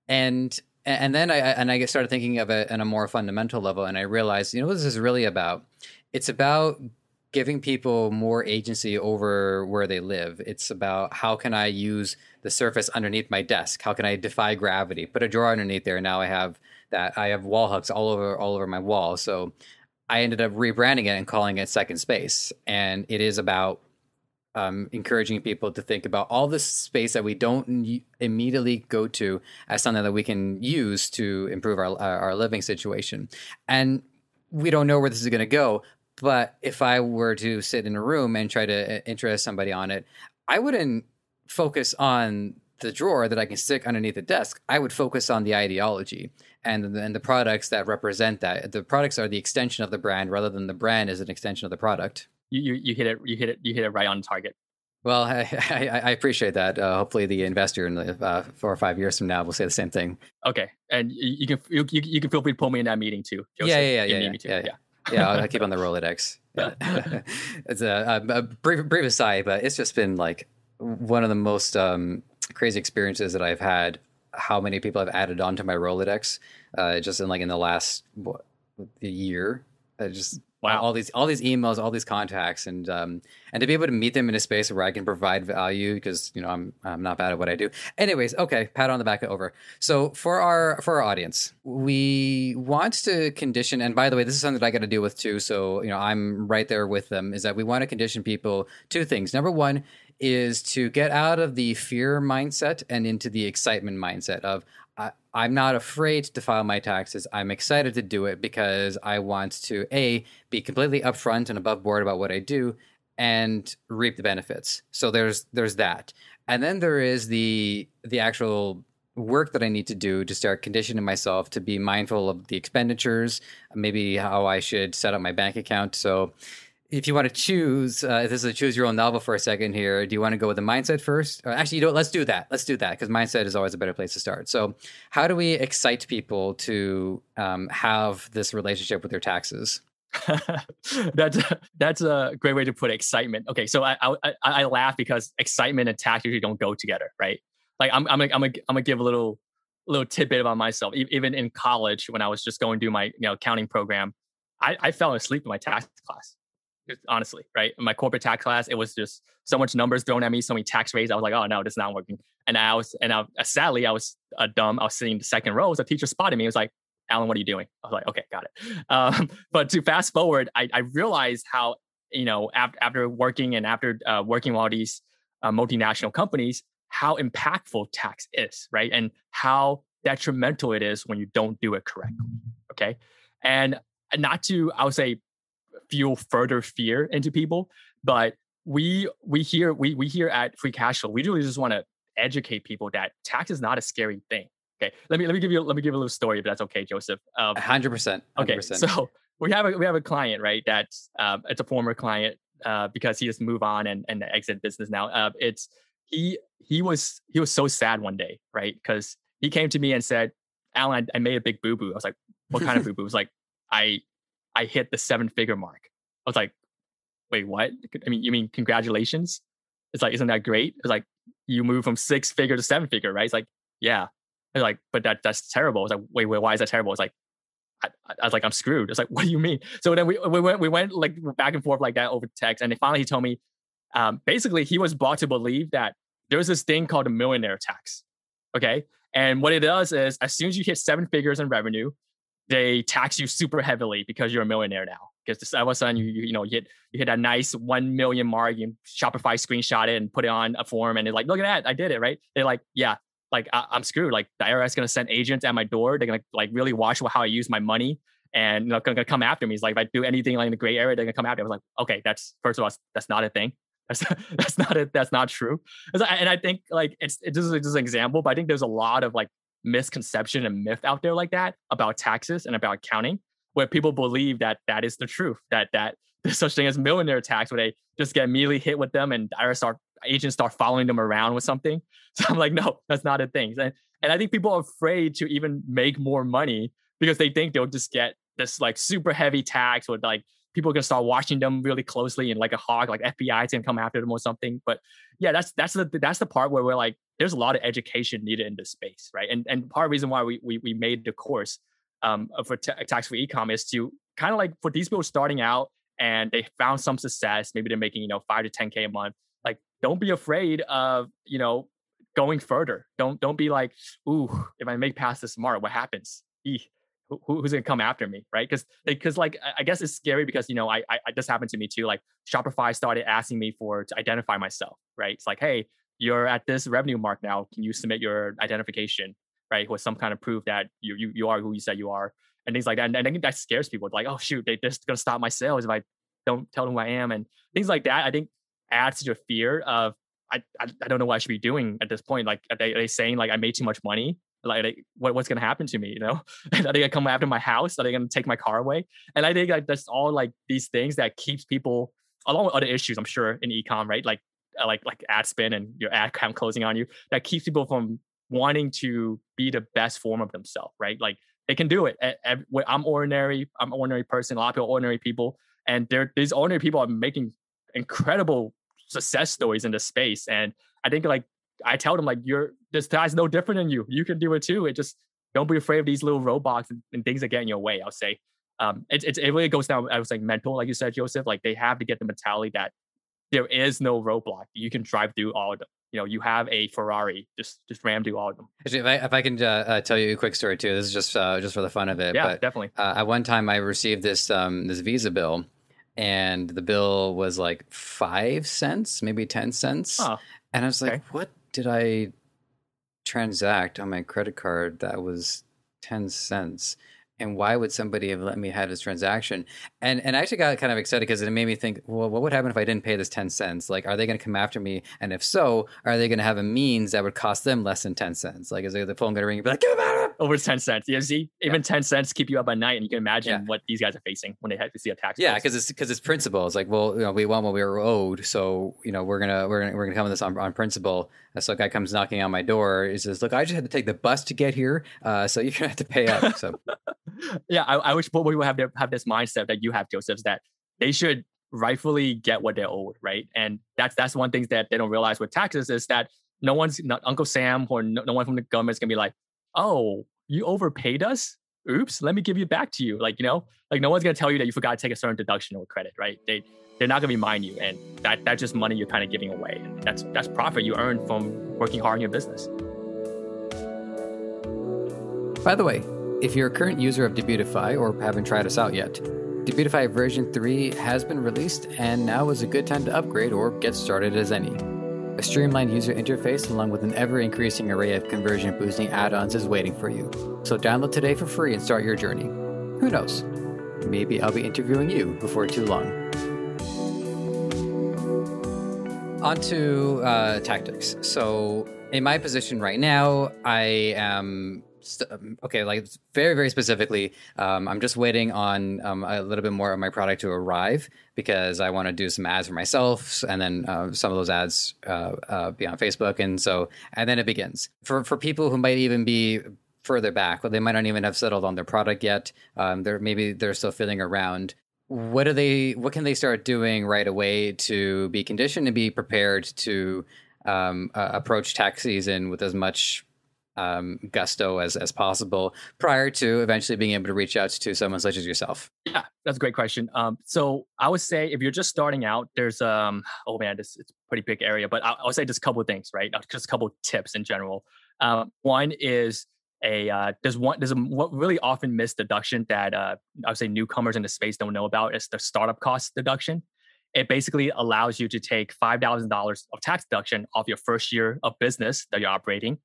And and then I and I started thinking of it in a more fundamental level, and I realized, you know, what this is really about. It's about giving people more agency over where they live. It's about how can I use the surface underneath my desk? How can I defy gravity? Put a drawer underneath there. Now I have that. I have wall hooks all over all over my wall. So I ended up rebranding it and calling it Second Space. And it is about um, encouraging people to think about all this space that we don't immediately go to as something that we can use to improve our our living situation. And we don't know where this is going to go. But if I were to sit in a room and try to interest somebody on it, I wouldn't focus on the drawer that I can stick underneath the desk. I would focus on the ideology and the, and the products that represent that. The products are the extension of the brand rather than the brand is an extension of the product. You, you, you hit it. You hit it. You hit it right on target. Well, I, I, I appreciate that. Uh, hopefully, the investor in the, uh, four or five years from now will say the same thing. Okay, and you can you, you can feel free to pull me in that meeting too. Joseph. Yeah, yeah, yeah, yeah, yeah, yeah. Yeah, I'll keep on the Rolodex. Yeah. It's a, a brief, brief aside, but it's just been like one of the most um, crazy experiences that I've had. How many people I've added onto my Rolodex uh, just in like in the last what, the year? I just. Wow. All these, all these emails, all these contacts, and um, and to be able to meet them in a space where I can provide value because, you know, I'm I'm not bad at what I do. Anyways, okay, pat on the back over. So for our for our audience, we want to condition. And by the way, this is something that I got to deal with too. So, you know, I'm right there with them. Is that we want to condition people two things. Number one is to get out of the fear mindset and into the excitement mindset of. I, I'm not afraid to file my taxes. I'm excited to do it because I want to, A, be completely upfront and above board about what I do and reap the benefits. So there's there's that. And then there is the the actual work that I need to do to start conditioning myself to be mindful of the expenditures, maybe how I should set up my bank account. So if you want to choose, uh, if this is a choose your own novel for a second here, do you want to go with the mindset first? Or actually, you don't, let's do that. Let's do that because mindset is always a better place to start. So how do we excite people to um, have this relationship with their taxes? that's, that's a great way to put it, excitement. Okay, so I, I I laugh because excitement and tax usually don't go together, right? Like I'm I'm gonna, I'm gonna, I'm gonna give a little little tidbit about myself. Even in college, when I was just going through my you know accounting program, I, I fell asleep in my tax class. Honestly, right? In my corporate tax class, it was just so much numbers thrown at me, so many tax rates. I was like, oh no, this is not working. And I was, and I, sadly, I was uh, dumb. I was sitting in the second row. So the teacher spotted me. He was like, Alan, what are you doing? I was like, okay, got it. Um, but to fast forward, I, I realized how, you know, after, after working and after uh, working with all these uh, multinational companies, how impactful tax is, right? And how detrimental it is when you don't do it correctly. Okay. And not to, I would say, fuel further fear into people, but we we here we we here at Free Cash Flow, we really just want to educate people that tax is not a scary thing. Okay, let me let me give you let me give you a little story if that's okay, Joseph. Um, one hundred percent. Okay, so we have a, we have a client, right? That's um, it's a former client uh, because he just moved on and, and exit business now. Uh, it's he he was he was so sad one day, right? Because he came to me and said, "Alan, I made a big boo boo." I was like, "What kind of boo boo?" It was like, "I I hit the seven figure mark." I was like, "Wait, what? I mean, you mean congratulations?" It's like, "Isn't that great?" It's like, "You move from six figure to seven figure, right?" It's like, "Yeah." It's like, "But that that's terrible." It's like, "Wait, wait, why is that terrible?" It's like, I, I was like, "I'm screwed." It's like, "What do you mean?" So then we, we went we went like back and forth like that over text, and then finally he told me, um, basically he was brought to believe that there's this thing called a millionaire tax, okay? And what it does is, as soon as you hit seven figures in revenue, they tax you super heavily because you're a millionaire now. Because all of a sudden you you, you know you hit you hit that nice one million mark. You Shopify screenshot it and put it on a form, and they're like, "Look at that, I did it!" Right? They're like, "Yeah." Like, I, I'm screwed. Like, the I R S is going to send agents at my door. They're going to like really watch how I use my money, and they're going to come after me. It's like, if I do anything like in the gray area, they're going to come after me. I was like, okay, that's, first of all, that's not a thing. That's not, that's not it. That's not true. And I think like, it's, it's just, it's just an example, but I think there's a lot of like misconception and myth out there like that about taxes and about accounting, where people believe that that is the truth, that, that there's such thing as millionaire tax, where they just get immediately hit with them and I R S start agents start following them around with something. So I'm like, no, that's not a thing. And and I think people are afraid to even make more money because they think they'll just get this like super heavy tax, or like people are gonna start watching them really closely and like a hawk, like F B I is gonna come after them or something. But yeah, that's that's the that's the part where we're like, there's a lot of education needed in this space, right? And and part of the reason why we we we made the course um for t- Tax-Free Ecom is to kind of like, for these people starting out and they found some success, maybe they're making, you know, five to ten K a month. Don't be afraid of, you know, going further. Don't don't be like, ooh, if I make past this mark, what happens? Eeh, who, who's gonna come after me, right? Because because like I guess it's scary because, you know, I I this happened to me too. Like Shopify started asking me for to identify myself, right? It's like, hey, you're at this revenue mark now. Can you submit your identification, right, with some kind of proof that you you you are who you said you are, and things like that. And, and I think that scares people. Like, oh shoot, they, they're just gonna stop my sales if I don't tell them who I am and things like that. I think adds to a fear of, I, I I don't know what I should be doing at this point. Like, are they, are they saying like I made too much money? Like, they, what what's gonna happen to me? You know, are they gonna come after my house? Are they gonna take my car away? And I think like that's all like these things that keeps people, along with other issues, I'm sure, in e-com, right? Like like like ad spend and your ad account closing on you, that keeps people from wanting to be the best form of themselves, right? Like they can do it. I'm ordinary. I'm an ordinary person. A lot of people are ordinary people, and they're, these ordinary people are making incredible success stories in this space. And I think like, I tell them like, you're, this guy's no different than you, you can do it too. It just, don't be afraid of these little roadblocks and, and things that get in your way. I'll say, um, it, it, it really goes down. I was like mental, like you said, Joseph, like they have to get the mentality that there is no roadblock. You can drive through all of them. You know, you have a Ferrari, just, just ram through all of them. Actually, if I, if I can uh, uh, tell you a quick story too, this is just, uh, just for the fun of it. Yeah, but, definitely. Uh, at one time I received this, um, this Visa bill, and the bill was like five cents, maybe ten cents. Oh, and I was like, okay, what did I transact on my credit card that was ten cents? And why would somebody have let me have this transaction? And and I actually got kind of excited because it made me think, well, what would happen if I didn't pay this ten cents? Like, are they going to come after me? And if so, are they going to have a means that would cost them less than ten cents? Like, is the phone going to ring and be like, get him out of it? Over ten cents. You see, even yeah. ten cents keep you up at night. And you can imagine yeah. what these guys are facing when they have to see a tax. Yeah, because it's because it's principle. It's like, well, you know, we want what we were owed. So, you know, we're going to we're gonna, we're gonna come with this on, on principle. So a guy comes knocking on my door. He says, look, I just had to take the bus to get here. Uh, so you're going to have to pay up. So. Yeah, I, I wish people have to have this mindset that you have, Joseph, that they should rightfully get what they're owed, right? And that's that's one thing that they don't realize with taxes is that no one's, not Uncle Sam or no, no one from the government is going to be like, oh, you overpaid us? Oops, let me give you back to you. Like, you know, like no one's going to tell you that you forgot to take a certain deduction or credit, right? They, they're not going to be mind you. And that that's just money you're kind of giving away. And that's that's profit you earn from working hard in your business. By the way, if you're a current user of Debutify or haven't tried us out yet, Debutify version three has been released and now is a good time to upgrade or get started as any. A streamlined user interface along with an ever-increasing array of conversion-boosting add-ons is waiting for you. So download today for free and start your journey. Who knows? Maybe I'll be interviewing you before too long. On to uh, tactics. So in my position right now, I am st- okay, like very, very specifically, um, I'm just waiting on um, a little bit more of my product to arrive because I want to do some ads for myself, and then uh, some of those ads uh, uh, be on Facebook, and so and then it begins for for people who might even be further back, well, they might not even have settled on their product yet. Um, they're maybe they're still feeling around. What are they? What can they start doing right away to be conditioned and be prepared to um, uh, approach tax season with as much um, gusto as as possible prior to eventually being able to reach out to someone such as yourself? Yeah, that's a great question. Um, so I would say if you're just starting out, there's um oh man, this it's a pretty big area, but I, I would say just a couple of things, right? Just a couple of tips in general. Um, one is. A uh, there's one there's a really often missed deduction that uh, I would say newcomers in the space don't know about. It's the startup cost deduction. It basically allows you to take five thousand dollars of tax deduction off your first year of business that you're operating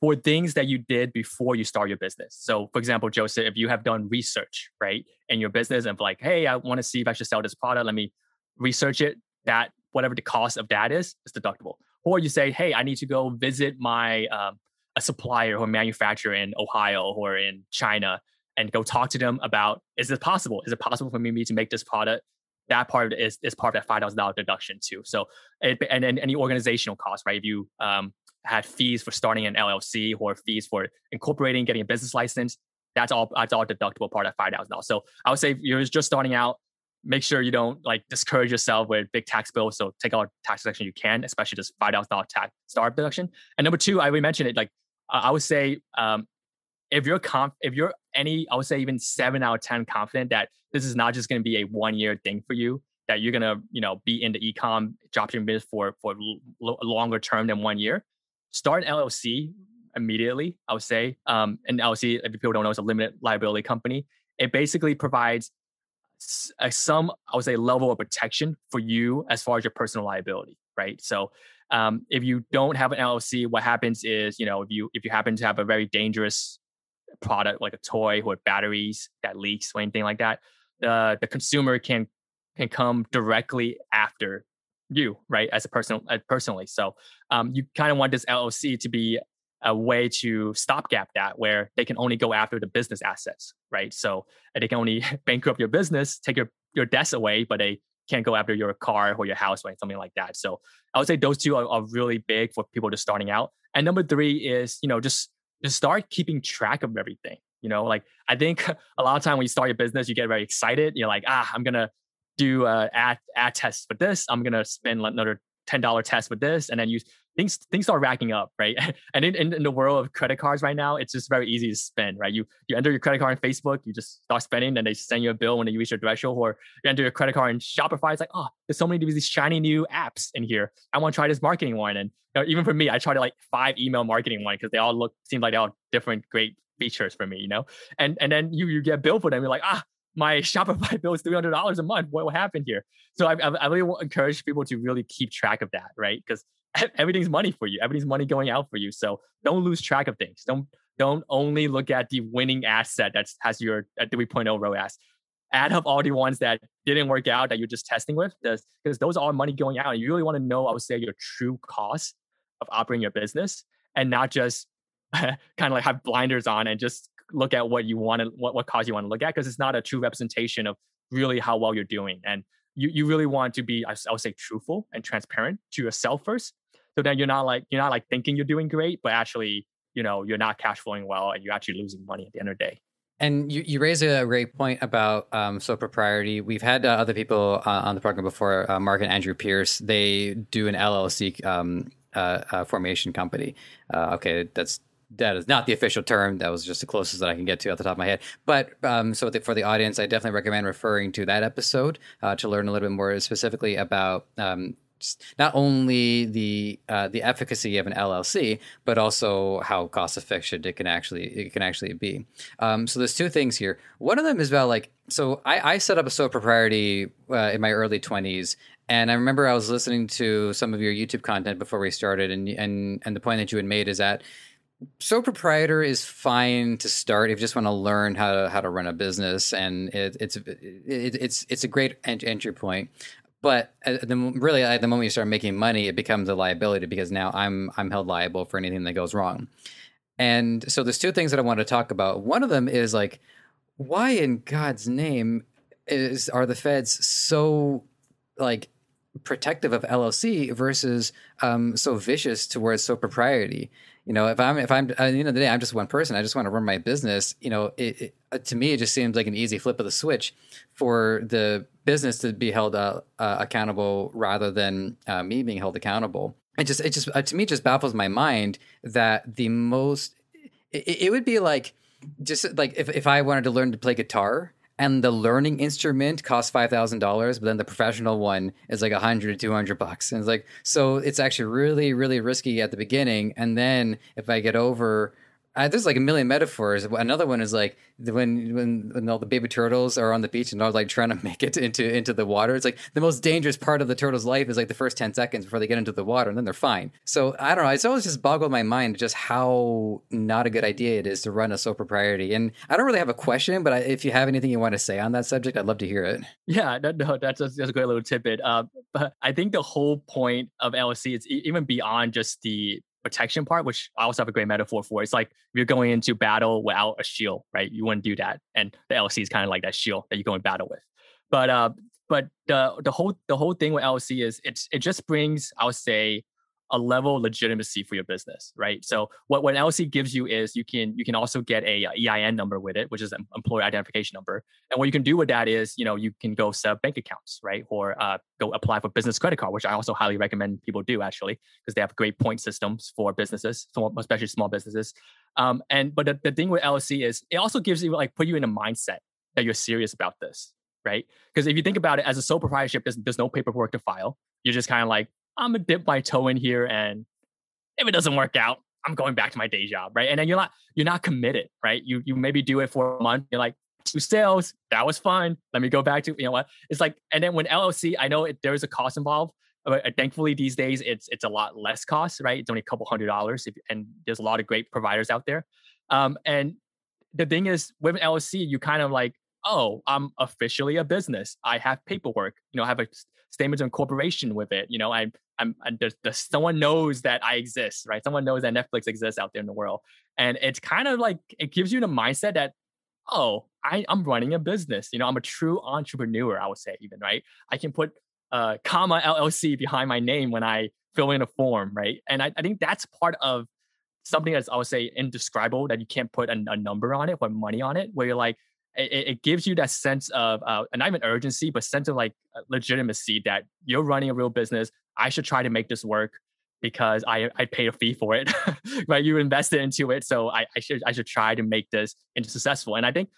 for things that you did before you start your business. So, for example, Joseph, if you have done research, right, in your business and like, hey, I want to see if I should sell this product, let me research it. That whatever the cost of that is, is deductible. Or you say, hey, I need to go visit my um, a supplier or manufacturer in Ohio or in China and go talk to them about, is this possible? Is it possible for me to make this product? That part is, is part of that five thousand dollars deduction too. So, it, and then any organizational cost, right? If you um, had fees for starting an L L C or fees for incorporating, getting a business license, that's all, that's all deductible part of five thousand dollars. So I would say if you're just starting out, make sure you don't like discourage yourself with big tax bills. So take out tax deduction you can, especially this five thousand dollars tax startup deduction. And number two, I already mentioned it, like, I would say um, if you're conf- if you're any, I would say even seven out of ten confident that this is not just going to be a one year thing for you, that you're going to, you know, be in the ecom dropshipping business for for l- longer term than one year, start an L L C immediately. I would say um, an L L C, if people don't know, is a limited liability company. It basically provides a, some, I would say, level of protection for you as far as your personal liability, right? So. Um, if you don't have an L L C, what happens is, you know, if you if you happen to have a very dangerous product like a toy or batteries that leaks or anything like that, uh, the consumer can can come directly after you, right, as a person uh, personally. So um, you kind of want this L L C to be a way to stopgap that, where they can only go after the business assets, right? So they can only bankrupt your business, take your your debts away, but they can't go after your car or your house or something like that. So I would say those two are, are really big for people just starting out. And number three is, you know, just, just start keeping track of everything. You know, like I think a lot of time when you start your business, you get very excited. You're like, ah, I'm going to do a ad, ad test for this. I'm going to spend another ten dollars test with this. And then you things, things start racking up, right? And in, in, in the world of credit cards right now, it's just very easy to spend, right? You you enter your credit card on Facebook, you just start spending, then they send you a bill when you reach your threshold, or you enter your credit card in Shopify. It's like, oh, there's so many of these shiny new apps in here. I want to try this marketing one. And you know, even for me, I tried like five email marketing ones because they all look, seem like they all different great features for me, you know? And and then you you get billed for them. You're like, ah, my Shopify bill is three hundred dollars a month. What will happen here? So I, I really encourage people to really keep track of that, right? Because everything's money for you. Everything's money going out for you. So don't lose track of things. Don't don't only look at the winning asset that has your three point oh R O A S. Add up all the ones that didn't work out that you're just testing with, because those are all money going out. And you really want to know, I would say, your true cost of operating your business, and not just kind of like have blinders on and just look at what you want to, what, what cause you want to look at, because it's not a true representation of really how well you're doing. And you you really want to be, I, I would say, truthful and transparent to yourself first. So then you're not like, you're not like thinking you're doing great, but actually, you know, you're not cash flowing well and you're actually losing money at the end of the day. And you, you raise a great point about um, sole propriety. We've had uh, other people uh, on the program before, uh, Mark and Andrew Pierce. They do an L L C um, uh, uh, formation company. Uh, okay, that's That is not the official term. That was just the closest that I can get to off the top of my head. But um, so the, for the audience, I definitely recommend referring to that episode uh, to learn a little bit more specifically about um, not only the uh, the efficacy of an L L C, but also how cost efficient it can actually it can actually be. Um, so there's two things here. One of them is about like so I, I set up a sole propriety uh, in my early twenties. And I remember I was listening to some of your YouTube content before we started, and and and the point that you had made is that sole proprietor is fine to start if you just want to learn how to how to run a business, and it, it's it, it's it's a great entry point. But at the, really, at the moment you start making money, it becomes a liability, because now I'm I'm held liable for anything that goes wrong. And so there's two things that I want to talk about. One of them is like, why in God's name is are the feds so like protective of L L C versus um, so vicious towards sole propriety? You know, if I'm if I'm at the end of the day, I'm just one person. I just want to run my business. You know, it, it, to me, it just seems like an easy flip of the switch for the business to be held uh, uh, accountable rather than uh, me being held accountable. It just it just uh, to me just baffles my mind that the most it, it would be like just like if, if I wanted to learn to play guitar and the learning instrument costs five thousand dollars, but then the professional one is like one hundred, two hundred bucks. And it's like, so it's actually really, really risky at the beginning. And then if I get over, I, there's like a million metaphors. Another one is like when, when when all the baby turtles are on the beach and they're like trying to make it into, into the water. It's like the most dangerous part of the turtle's life is like the first ten seconds before they get into the water, and then they're fine. So I don't know. It's always just boggled my mind just how not a good idea it is to run a sole propriety. And I don't really have a question, but I, if you have anything you want to say on that subject, I'd love to hear it. Yeah, no, no that's, a, that's a great little tidbit. Uh, but I think the whole point of L L C is even beyond just the protection part, which I also have a great metaphor for. It's like you're going into battle without a shield, right? You wouldn't do that, and the L L C is kind of like that shield that you go in battle with. But uh, but the the whole the whole thing with L L C is it's it just brings, I would say, a level of legitimacy for your business, right? So what what L L C gives you is you can you can also get a, a E I N number with it, which is an employer identification number. And what you can do with that is, you know, you can go set up bank accounts, right? Or uh, go apply for business credit card, which I also highly recommend people do actually, because they have great point systems for businesses, especially small businesses. Um, and but the, the thing with L L C is it also gives you like put you in a mindset that you're serious about this, right? Because if you think about it as a sole proprietorship, there's, there's no paperwork to file. You're just kind of like, I'm gonna dip my toe in here, and if it doesn't work out, I'm going back to my day job, right? And then you're not you're not committed, right? You you maybe do it for a month. You're like, two sales, that was fun. Let me go back to you know what it's like. And then when L L C, I know it, there is a cost involved, but thankfully these days it's it's a lot less cost, right? It's only a couple hundred dollars, if, and there's a lot of great providers out there. Um, and the thing is, with L L C, you kind of like, oh, I'm officially a business. I have paperwork. You know, I have a statement of incorporation with it. You know, I. I'm, I'm there's, there's, someone knows that I exist, right? Someone knows that Netflix exists out there in the world. And it's kind of like, it gives you the mindset that, oh, I, I'm running a business. You know, I'm a true entrepreneur, I would say even, right? I can put uh, comma L L C behind my name when I fill in a form, right? And I, I think that's part of something that's, I would say, indescribable, that you can't put a, a number on it, or money on it, where you're like, it, it gives you that sense of, uh, and not even urgency, but sense of like legitimacy that you're running a real business. I should try to make this work because I, I paid a fee for it, right? You invested into it. So I, I should I should try to make this into successful. And I think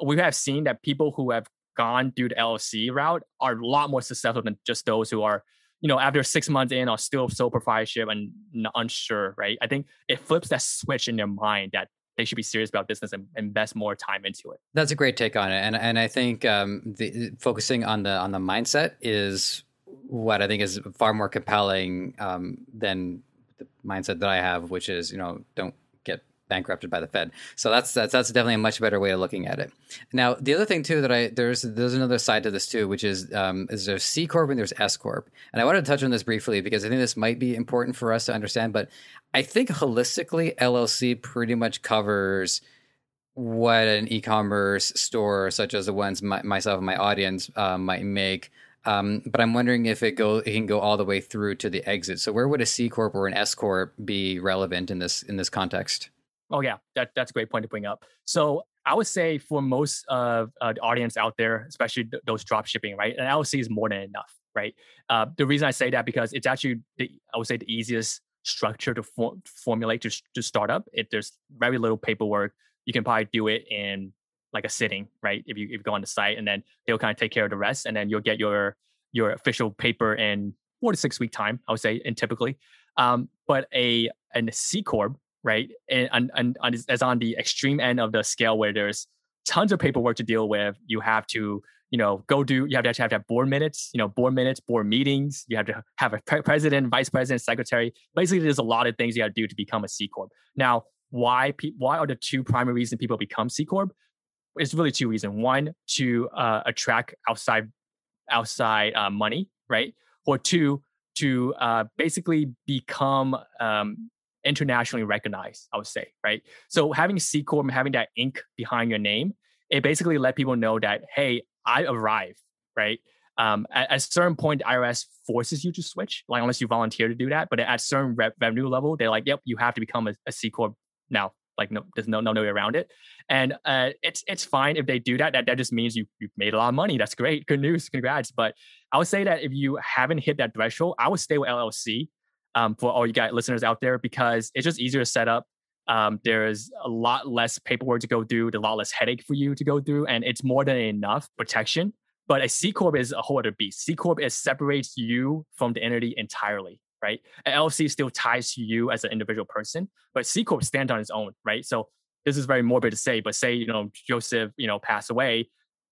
we have seen that people who have gone through the L L C route are a lot more successful than just those who are, you know, after six months in are still sole proprietorship and unsure, right? I think it flips that switch in their mind that they should be serious about business and invest more time into it. That's a great take on it. And and I think um, the, focusing on the on the mindset is what I think is far more compelling um, than the mindset that I have, which is, you know, don't get bankrupted by the Fed. So that's, that's, that's definitely a much better way of looking at it. Now, the other thing too, that I, there's, there's another side to this too, which is, um, is there's C Corp and there's S Corp. And I wanted to touch on this briefly because I think this might be important for us to understand, but I think holistically L L C pretty much covers what an e-commerce store, such as the ones my, myself and my audience uh, might make. Um, but I'm wondering if it go it can go all the way through to the exit. So where would a C corp or an S corp be relevant in this in this context? Oh yeah, that that's a great point to bring up. So I would say for most of uh, the audience out there, especially th- those drop shipping, right? An L L C is more than enough, right? Uh, the reason I say that because it's actually the, I would say the easiest structure to for- formulate to to start up. If there's very little paperwork, you can probably do it in like a sitting, right? If you if you go on the site, and then they'll kind of take care of the rest, and then you'll get your your official paper in four to six week time, I would say, and typically. Um, but a an C corp, right, and and, and and is on the extreme end of the scale where there's tons of paperwork to deal with. You have to, you know, go do. You have to actually have to have board minutes, you know, board minutes, board meetings. You have to have a pre- president, vice president, secretary. Basically, there's a lot of things you got to do to become a C corp. Now, why pe- why are the two primary reasons people become C corp? It's really two reasons. One, to uh, attract outside outside uh, money, right? Or two, to uh, basically become um, internationally recognized, I would say, right? So having C Corp and having that ink behind your name, it basically let people know that, hey, I arrived, right? Um, at, at a certain point, the I R S forces you to switch, like unless you volunteer to do that. But at a certain re- revenue level, they're like, yep, you have to become a, a C Corp now. Like, no, there's no no way around it. And uh, it's it's fine if they do that. That that just means you you've made a lot of money. That's great. Good news. Congrats. But I would say that if you haven't hit that threshold, I would stay with L L C um, for all you guys listeners out there, because it's just easier to set up. Um, there's a lot less paperwork to go through, a lot less headache for you to go through, and it's more than enough protection. But a C Corp is a whole other beast. C Corp, it separates you from the entity entirely. Right? An L L C still ties to you as an individual person, but C Corp stands on its own, right? So this is very morbid to say, but say, you know, Joseph, you know, passed away,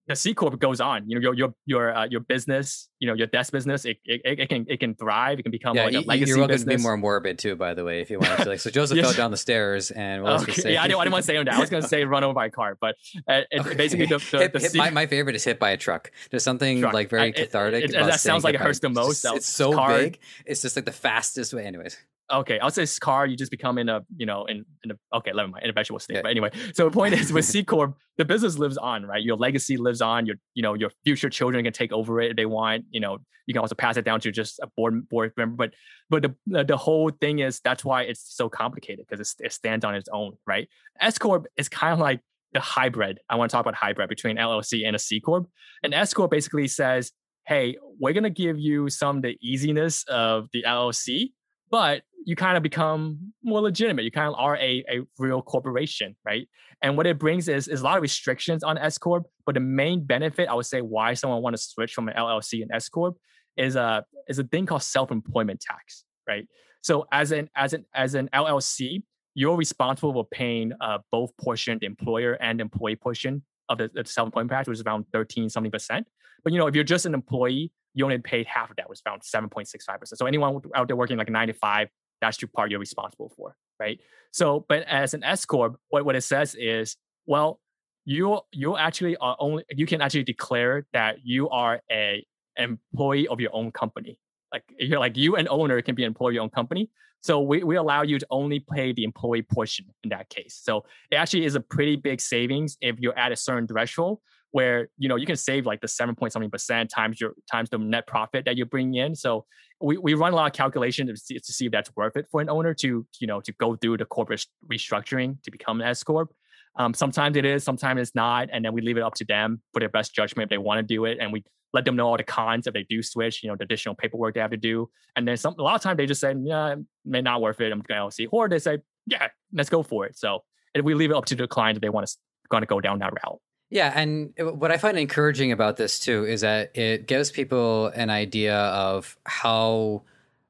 the C Corp goes on, you know, your, your, your, uh, your business, you know, your desk business, it, it, it can, it can thrive. It can become yeah, like a you, legacy you're welcome business. To be more morbid too, by the way, if you want to. Like, so Joseph yes. fell down the stairs and what okay. say? Yeah, I didn't, I didn't want to say him that. I was going to say run over by a car, but uh, it, okay. basically the, the, hit, the hit, C- my, my favorite is hit by a truck. There's something truck. like very I, cathartic. It, it, about that sounds like it hurts the most. It's, it's so car. big. It's just like the fastest way. Anyways. Okay, I'll say car, you just become in a, you know, in, in a, okay, never mind, in a vegetable state. Yeah. But anyway, so the point is with C Corp, the business lives on, right? Your legacy lives on, your, you know, your future children can take over it if they want, you know, you can also pass it down to just a board, board member. But, but the, the whole thing is, that's why it's so complicated, because it, it stands on its own, right? S Corp is kind of like the hybrid. I want to talk about hybrid between L L C and a C Corp. And S Corp basically says, hey, we're going to give you some of the easiness of the L L C, but you kind of become more legitimate. You kind of are a, a real corporation, right? And what it brings is, is a lot of restrictions on S Corp, but the main benefit, I would say, why someone want to switch from an L L C and S Corp is a, is a thing called self-employment tax, right? So as an, as an, as an L L C, you're responsible for paying uh, both portion, the employer and employee portion of the, the self-employment tax, which is around thirteen, something percent. But, you know, if you're just an employee, you only paid half of that, which is around seven point six five percent. So anyone out there working like nine to five, that's your part you're responsible for, right? So, but as an S Corp, what, what it says is, well, you you actually are only, you can actually declare that you are a employee of your own company. Like you're like you, an owner, can be an employee of your own company. So we, we allow you to only pay the employee portion in that case. So it actually is a pretty big savings if you're at a certain threshold where, you know, you can save like the seven point something percent times your times the net profit that you're bringing in. So we, we run a lot of calculations to see, to see if that's worth it for an owner to, you know, to go through the corporate restructuring to become an S Corp. Um, sometimes it is, sometimes it's not. And then we leave it up to them for their best judgment if they want to do it. And we let them know all the cons if they do switch, you know, the additional paperwork they have to do. And then some, a lot of times they just say, yeah, it may not worth it. I'm going to see. Or they say, yeah, let's go for it. So if we leave it up to the client if they want to going to go down that route. Yeah. And what I find encouraging about this too, is that it gives people an idea of how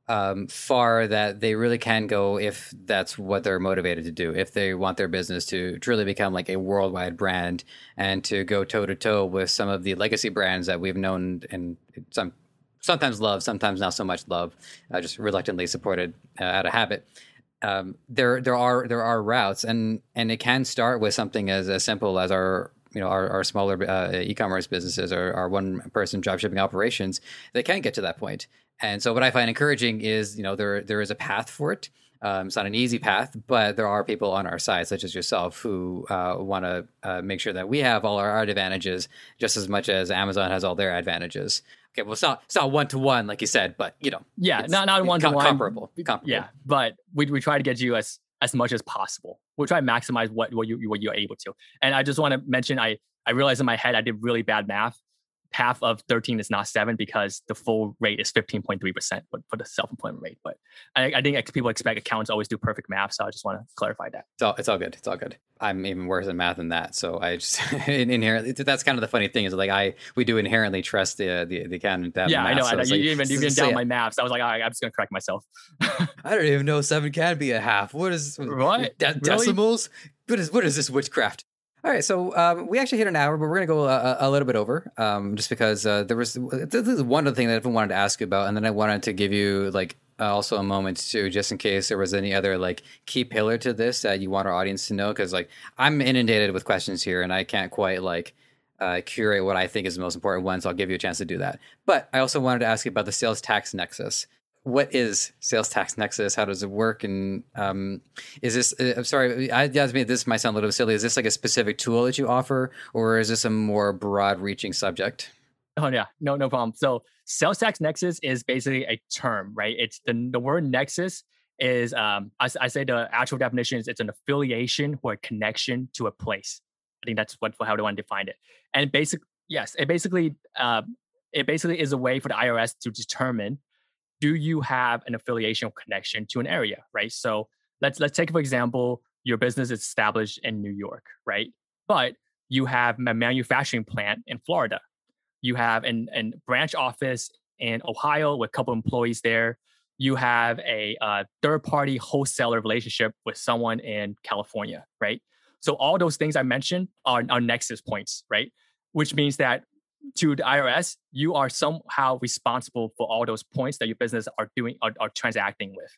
um, far that they really can go if that's what they're motivated to do, if they want their business to truly become like a worldwide brand and to go toe to toe with some of the legacy brands that we've known and some, sometimes love, sometimes not so much love, uh, just reluctantly supported uh, out of habit. Um, there, there are, there are routes and, and it can start with something as, as simple as our you know, our, our smaller uh, e-commerce businesses or our one-person dropshipping operations, they can get to that point. And so what I find encouraging is, you know, there there is a path for it. Um, it's not an easy path, but there are people on our side, such as yourself, who uh, want to uh, make sure that we have all our, our advantages just as much as Amazon has all their advantages. Okay, well, it's not it's not one-to-one, like you said, but, you know. Yeah, not, not one-to-one. Com- comparable, comparable. Yeah, but we we try to get you as... as much as possible. We'll try to maximize what, what, you, what you're able to. And I just want to mention, I, I realized in my head, I did really bad math. Half of thirteen is not seven because the full rate is fifteen point three percent for, for the self-employment rate. But I, I think people expect accountants always do perfect math. So I just want to clarify that. It's all, it's all good. It's all good. I'm even worse in math than that. So I just inherently, that's kind of the funny thing is like I, we do inherently trust the, the, the accountant. That yeah, math, I know. So I know. You, like, you even, you even down yeah. my math. So I was like, all right, I'm just going to correct myself. I don't even know seven can be a half. What is what? De- really? Decimals? What is, what is this witchcraft? All right, so um, we actually hit an hour, but we're going to go a, a little bit over um, just because uh, there was this is one other thing that I wanted to ask you about, and then I wanted to give you like uh, also a moment too, just in case there was any other like key pillar to this that you want our audience to know, because like I'm inundated with questions here, and I can't quite like uh, curate what I think is the most important one, so I'll give you a chance to do that. But I also wanted to ask you about the sales tax nexus. what is sales tax nexus? How does it work? And um, is this, uh, I'm sorry, I, this might sound a little silly. Is this like a specific tool that you offer, or is this a more broad reaching subject? Oh yeah, no, no problem. So sales tax nexus is basically a term, right? It's the, the word nexus is, um, I, I say the actual definition is it's an affiliation or a connection to a place. I think that's what, how they want to define it. And basically, yes, it basically, uh, it basically is a way for the I R S to determine, do you have an affiliation or connection to an area, right? So let's let's take, for example, your business is established in New York, right? But you have a manufacturing plant in Florida. You have an, an branch office in Ohio with a couple employees there. You have a uh, third-party wholesaler relationship with someone in California, right? So all those things I mentioned are, are nexus points, right? Which means that to the I R S, you are somehow responsible for all those points that your business are doing are, are transacting with.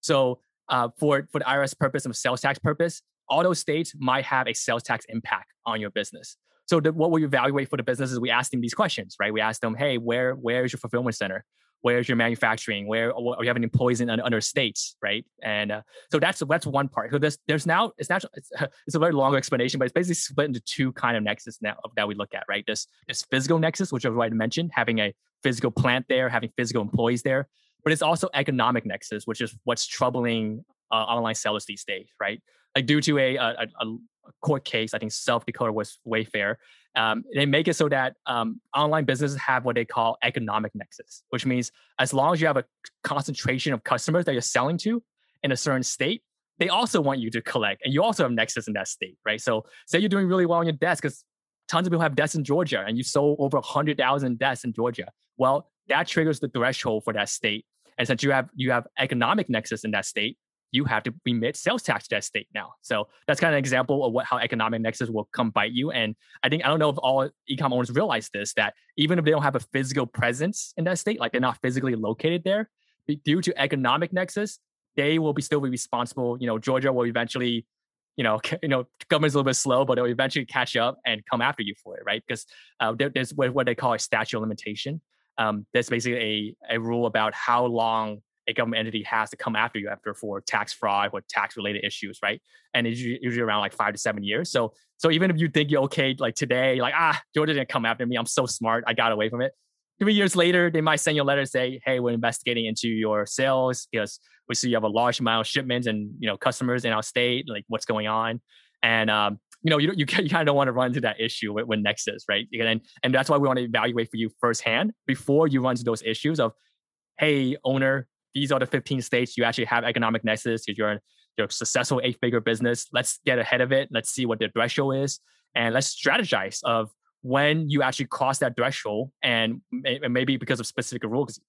So uh, for, for the I R S purpose and sales tax purpose, all those states might have a sales tax impact on your business. So the, what we evaluate for the business is we ask them these questions, right? We ask them, hey, where where is your fulfillment center? Where is your manufacturing? Where are you having employees in other states, right? And uh, so that's that's one part. So there's there's now it's not it's, it's a very long explanation, but it's basically split into two kind of nexus now that we look at, right? This this physical nexus, which I've already mentioned, having a physical plant there, having physical employees there, but it's also economic nexus, which is what's troubling uh, online sellers these days, right? Like due to a a, a court case, I think South Dakota was Wayfair. Um, they make it so that um, online businesses have what they call economic nexus, which means as long as you have a concentration of customers that you're selling to in a certain state, they also want you to collect. And you also have nexus in that state, right? So say you're doing really well on your desk because tons of people have desks in Georgia and you sold over one hundred thousand desks in Georgia. Well, that triggers the threshold for that state. And since you have you have economic nexus in that state, you have to remit sales tax to that state now. So that's kind of an example of what how economic nexus will come bite you. And I think, I don't know if all e-com owners realize this, that even if they don't have a physical presence in that state, like they're not physically located there, due to economic nexus, they will be still be responsible. You know, Georgia will eventually, you know, you know, government's a little bit slow, but they'll eventually catch up and come after you for it, right? Because uh, there, there's what they call a statute of limitation. Um, that's basically a, a rule about how long a government entity has to come after you after for tax fraud or tax related issues, right? And it's usually around like five to seven years. So, so even if you think you're okay, like today, you're like, ah, Georgia didn't come after me. I'm so smart. I got away from it. Three years later, they might send you a letter and say, hey, we're investigating into your sales because we see you have a large amount of shipments and, you know, customers in our state, like what's going on. And, um, you know, you you, you kind of don't want to run into that issue with, with nexus, right? And, and that's why we want to evaluate for you firsthand before you run into those issues of, hey, owner, these are the fifteen states you actually have economic nexus. You're a, you're a successful eight-figure business. Let's get ahead of it. Let's see what the threshold is. And let's strategize of when you actually cross that threshold. And, and maybe because of specific rules,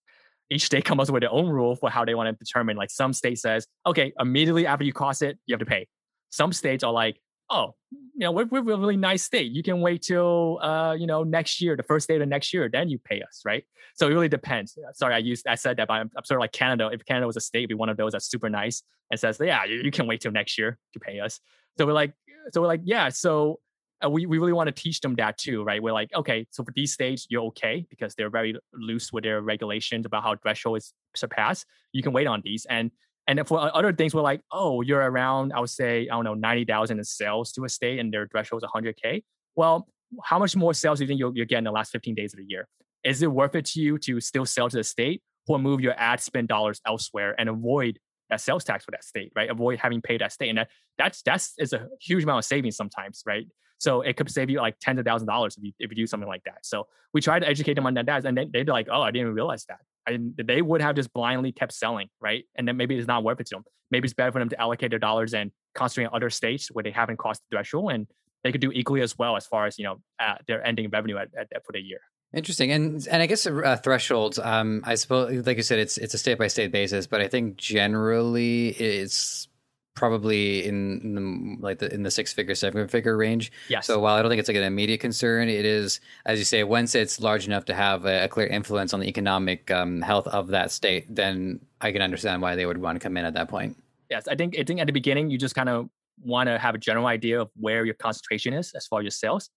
each state comes up with their own rule for how they want to determine. Like some state says, okay, immediately after you cross it, you have to pay. Some states are like, oh, you know, we're, we're a really nice state. You can wait till, uh, you know, next year, the first day of the next year, then you pay us, right? So it really depends. Sorry, I used, I said that, but I'm, I'm sort of like Canada. If Canada was a state, it'd be one of those that's super nice and says, yeah, you, you can wait till next year to pay us. So we're like, so we're like, yeah. So we, we really want to teach them that too, right? We're like, okay, so for these states, you're okay because they're very loose with their regulations about how threshold is surpassed. You can wait on these. And And then for other things, we're like, oh, you're around, I would say, I don't know, ninety thousand in sales to a state and their threshold is one hundred K. Well, how much more sales do you think you'll, you'll get in the last fifteen days of the year? Is it worth it to you to still sell to the state or move your ad spend dollars elsewhere and avoid that sales tax for that state, right? Avoid having paid that state. And that, that's, that's is a huge amount of savings sometimes, right? So it could save you like tens of thousands of dollars if you, if you do something like that. So we try to educate them on that. And then they'd be like, oh, I didn't even realize that. And they would have just blindly kept selling, right? And then maybe it's not worth it to them. Maybe it's better for them to allocate their dollars and concentrate on other states where they haven't crossed the threshold, and they could do equally as well as far as, you know, uh, their ending revenue at, at, at for the year. Interesting, and and I guess uh, thresholds. Um, I suppose, like you said, it's it's a state by state basis, but I think generally it's probably in the, like the, in the six figure, seven figure range. Yes. So while I don't think it's like an immediate concern, it is, as you say, once it's large enough to have a, a clear influence on the economic um, health of that state, then I can understand why they would want to come in at that point. Yes. I think, I think at the beginning, you just kind of want to have a general idea of where your concentration is as far as your sales,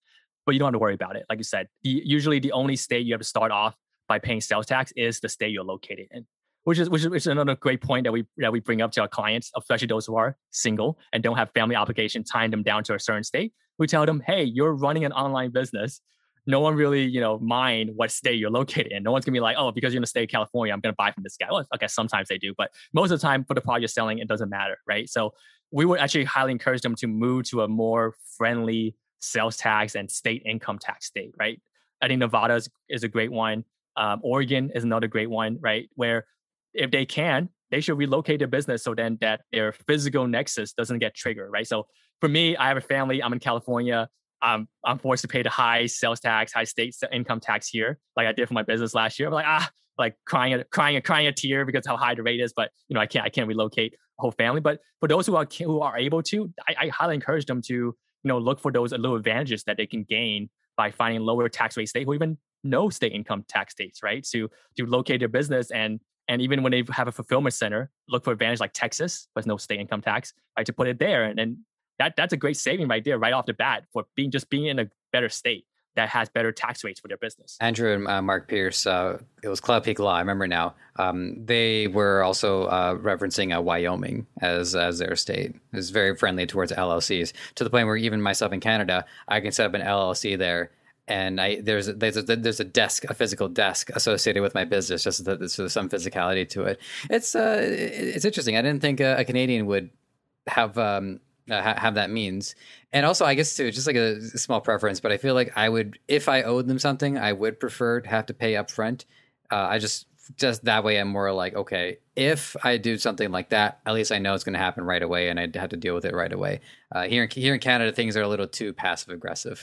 but you don't have to worry about it. Like you said, usually the only state you have to start off by paying sales tax is the state you're located in. Which is which is which is another great point that we that we bring up to our clients, especially those who are single and don't have family obligation tying them down to a certain state. We tell them, hey, you're running an online business. No one really, you know, mind what state you're located in. No one's gonna be like, oh, because you're in the state of California, I'm gonna buy from this guy. Well, okay, sometimes they do, but most of the time for the product you're selling, it doesn't matter, right? So we would actually highly encourage them to move to a more friendly sales tax and state income tax state, right? I think Nevada is, is a great one. Um, Oregon is another great one, right? Where if they can, they should relocate their business so then that their physical nexus doesn't get triggered, right? So for me, I have a family. I'm in California. I'm, I'm forced to pay the high sales tax, high state income tax here, like I did for my business last year. I'm like, ah, like crying, a, crying, a, crying a tear because how high the rate is. But you know, I can't, I can't relocate a whole family. But for those who are who are able to, I, I highly encourage them to, you know, look for those little advantages that they can gain by finding lower tax rate state, or even no state income tax states, right? To to locate their business and. And even when they have a fulfillment center, look for advantage like Texas, but no state income tax, right? To put it there. And then that that's a great saving right there, right off the bat, for being just being in a better state that has better tax rates for their business. Andrew and uh, Mark Pierce, uh, it was Cloud Peak Law, I remember now. Um, they were also uh, referencing uh, Wyoming as as their state. It's very friendly towards L L Cs, to the point where even myself in Canada, I can set up an L L C there. And I there's there's a, there's a desk, a physical desk associated with my business, just that there's some physicality to it. It's uh, it's interesting. I didn't think a, a Canadian would have um uh, have that means. And also, I guess too, just like a small preference, but I feel like I would, if I owed them something, I would prefer to have to pay up front. Uh, I just just that way, I'm more like, okay, if I do something like that, at least I know it's going to happen right away, and I have to deal with it right away. Uh, here, in, here in Canada, things are a little too passive aggressive.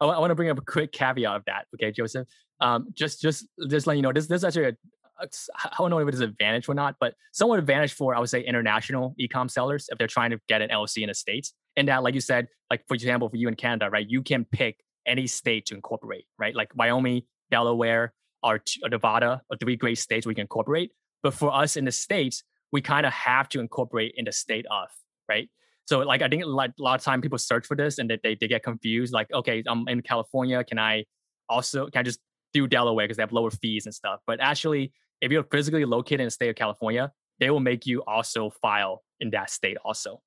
I, I want to bring up a quick caveat of that, okay, Joseph? Um, just, just, just letting you know, this, this is actually a, a, I don't know if it is an advantage or not, but somewhat advantage for, I would say, international e-com sellers if they're trying to get an L L C in the States. And that, like you said, like for example, for you in Canada, right? You can pick any state to incorporate, right? Like Wyoming, Delaware, or Nevada, or three great states we can incorporate. But for us in the States, we kind of have to incorporate in the state of, right? So like, I think a lot, a lot of time people search for this and they, they, they get confused. Like, okay, I'm in California. Can I also, can I just do Delaware because they have lower fees and stuff? But actually, if you're physically located in the state of California, they will make you also file in that state also.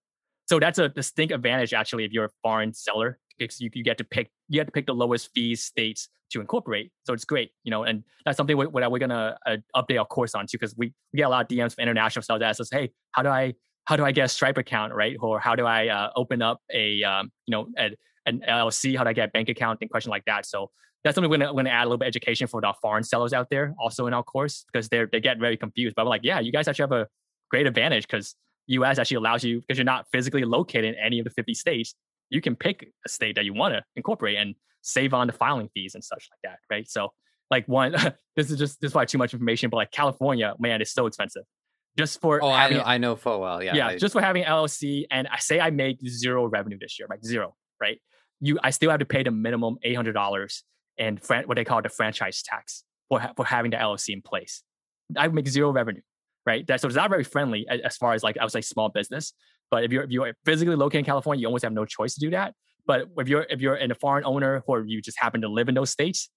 So that's a distinct advantage, actually, if you're a foreign seller, because you, you get to pick, you have to pick the lowest fees states to incorporate. So it's great, you know, and that's something what we're, we're going to uh, update our course on too, because we, we get a lot of D Ms from international sellers that ask us, hey, how do I, how do I get a Stripe account, right? Or how do I uh, open up a, um, you know, a, an L L C, how do I get a bank account and question like that. So that's something we're going to add a little bit of education for our foreign sellers out there also in our course, because they're, they get very confused. But we're like, yeah, you guys actually have a great advantage because U S actually allows you, because you're not physically located in any of the fifty states, you can pick a state that you want to incorporate and save on the filing fees and such like that, right? So like one, this is just, this is probably too much information, but like California, man, it's so expensive. Just for oh, having, I know, I know full well, yeah, yeah, I, just for having L L C, and I say I make zero revenue this year, like zero, right? You, I still have to pay the minimum eight hundred dollars and fran- what they call the franchise tax for ha- for having the L L C in place. I make zero revenue, right? That so it's not very friendly as, as far as like I would say small business. But if you're if you're physically located in California, you almost have no choice to do that. But if you're if you're in a foreign owner, or you just happen to live in those states,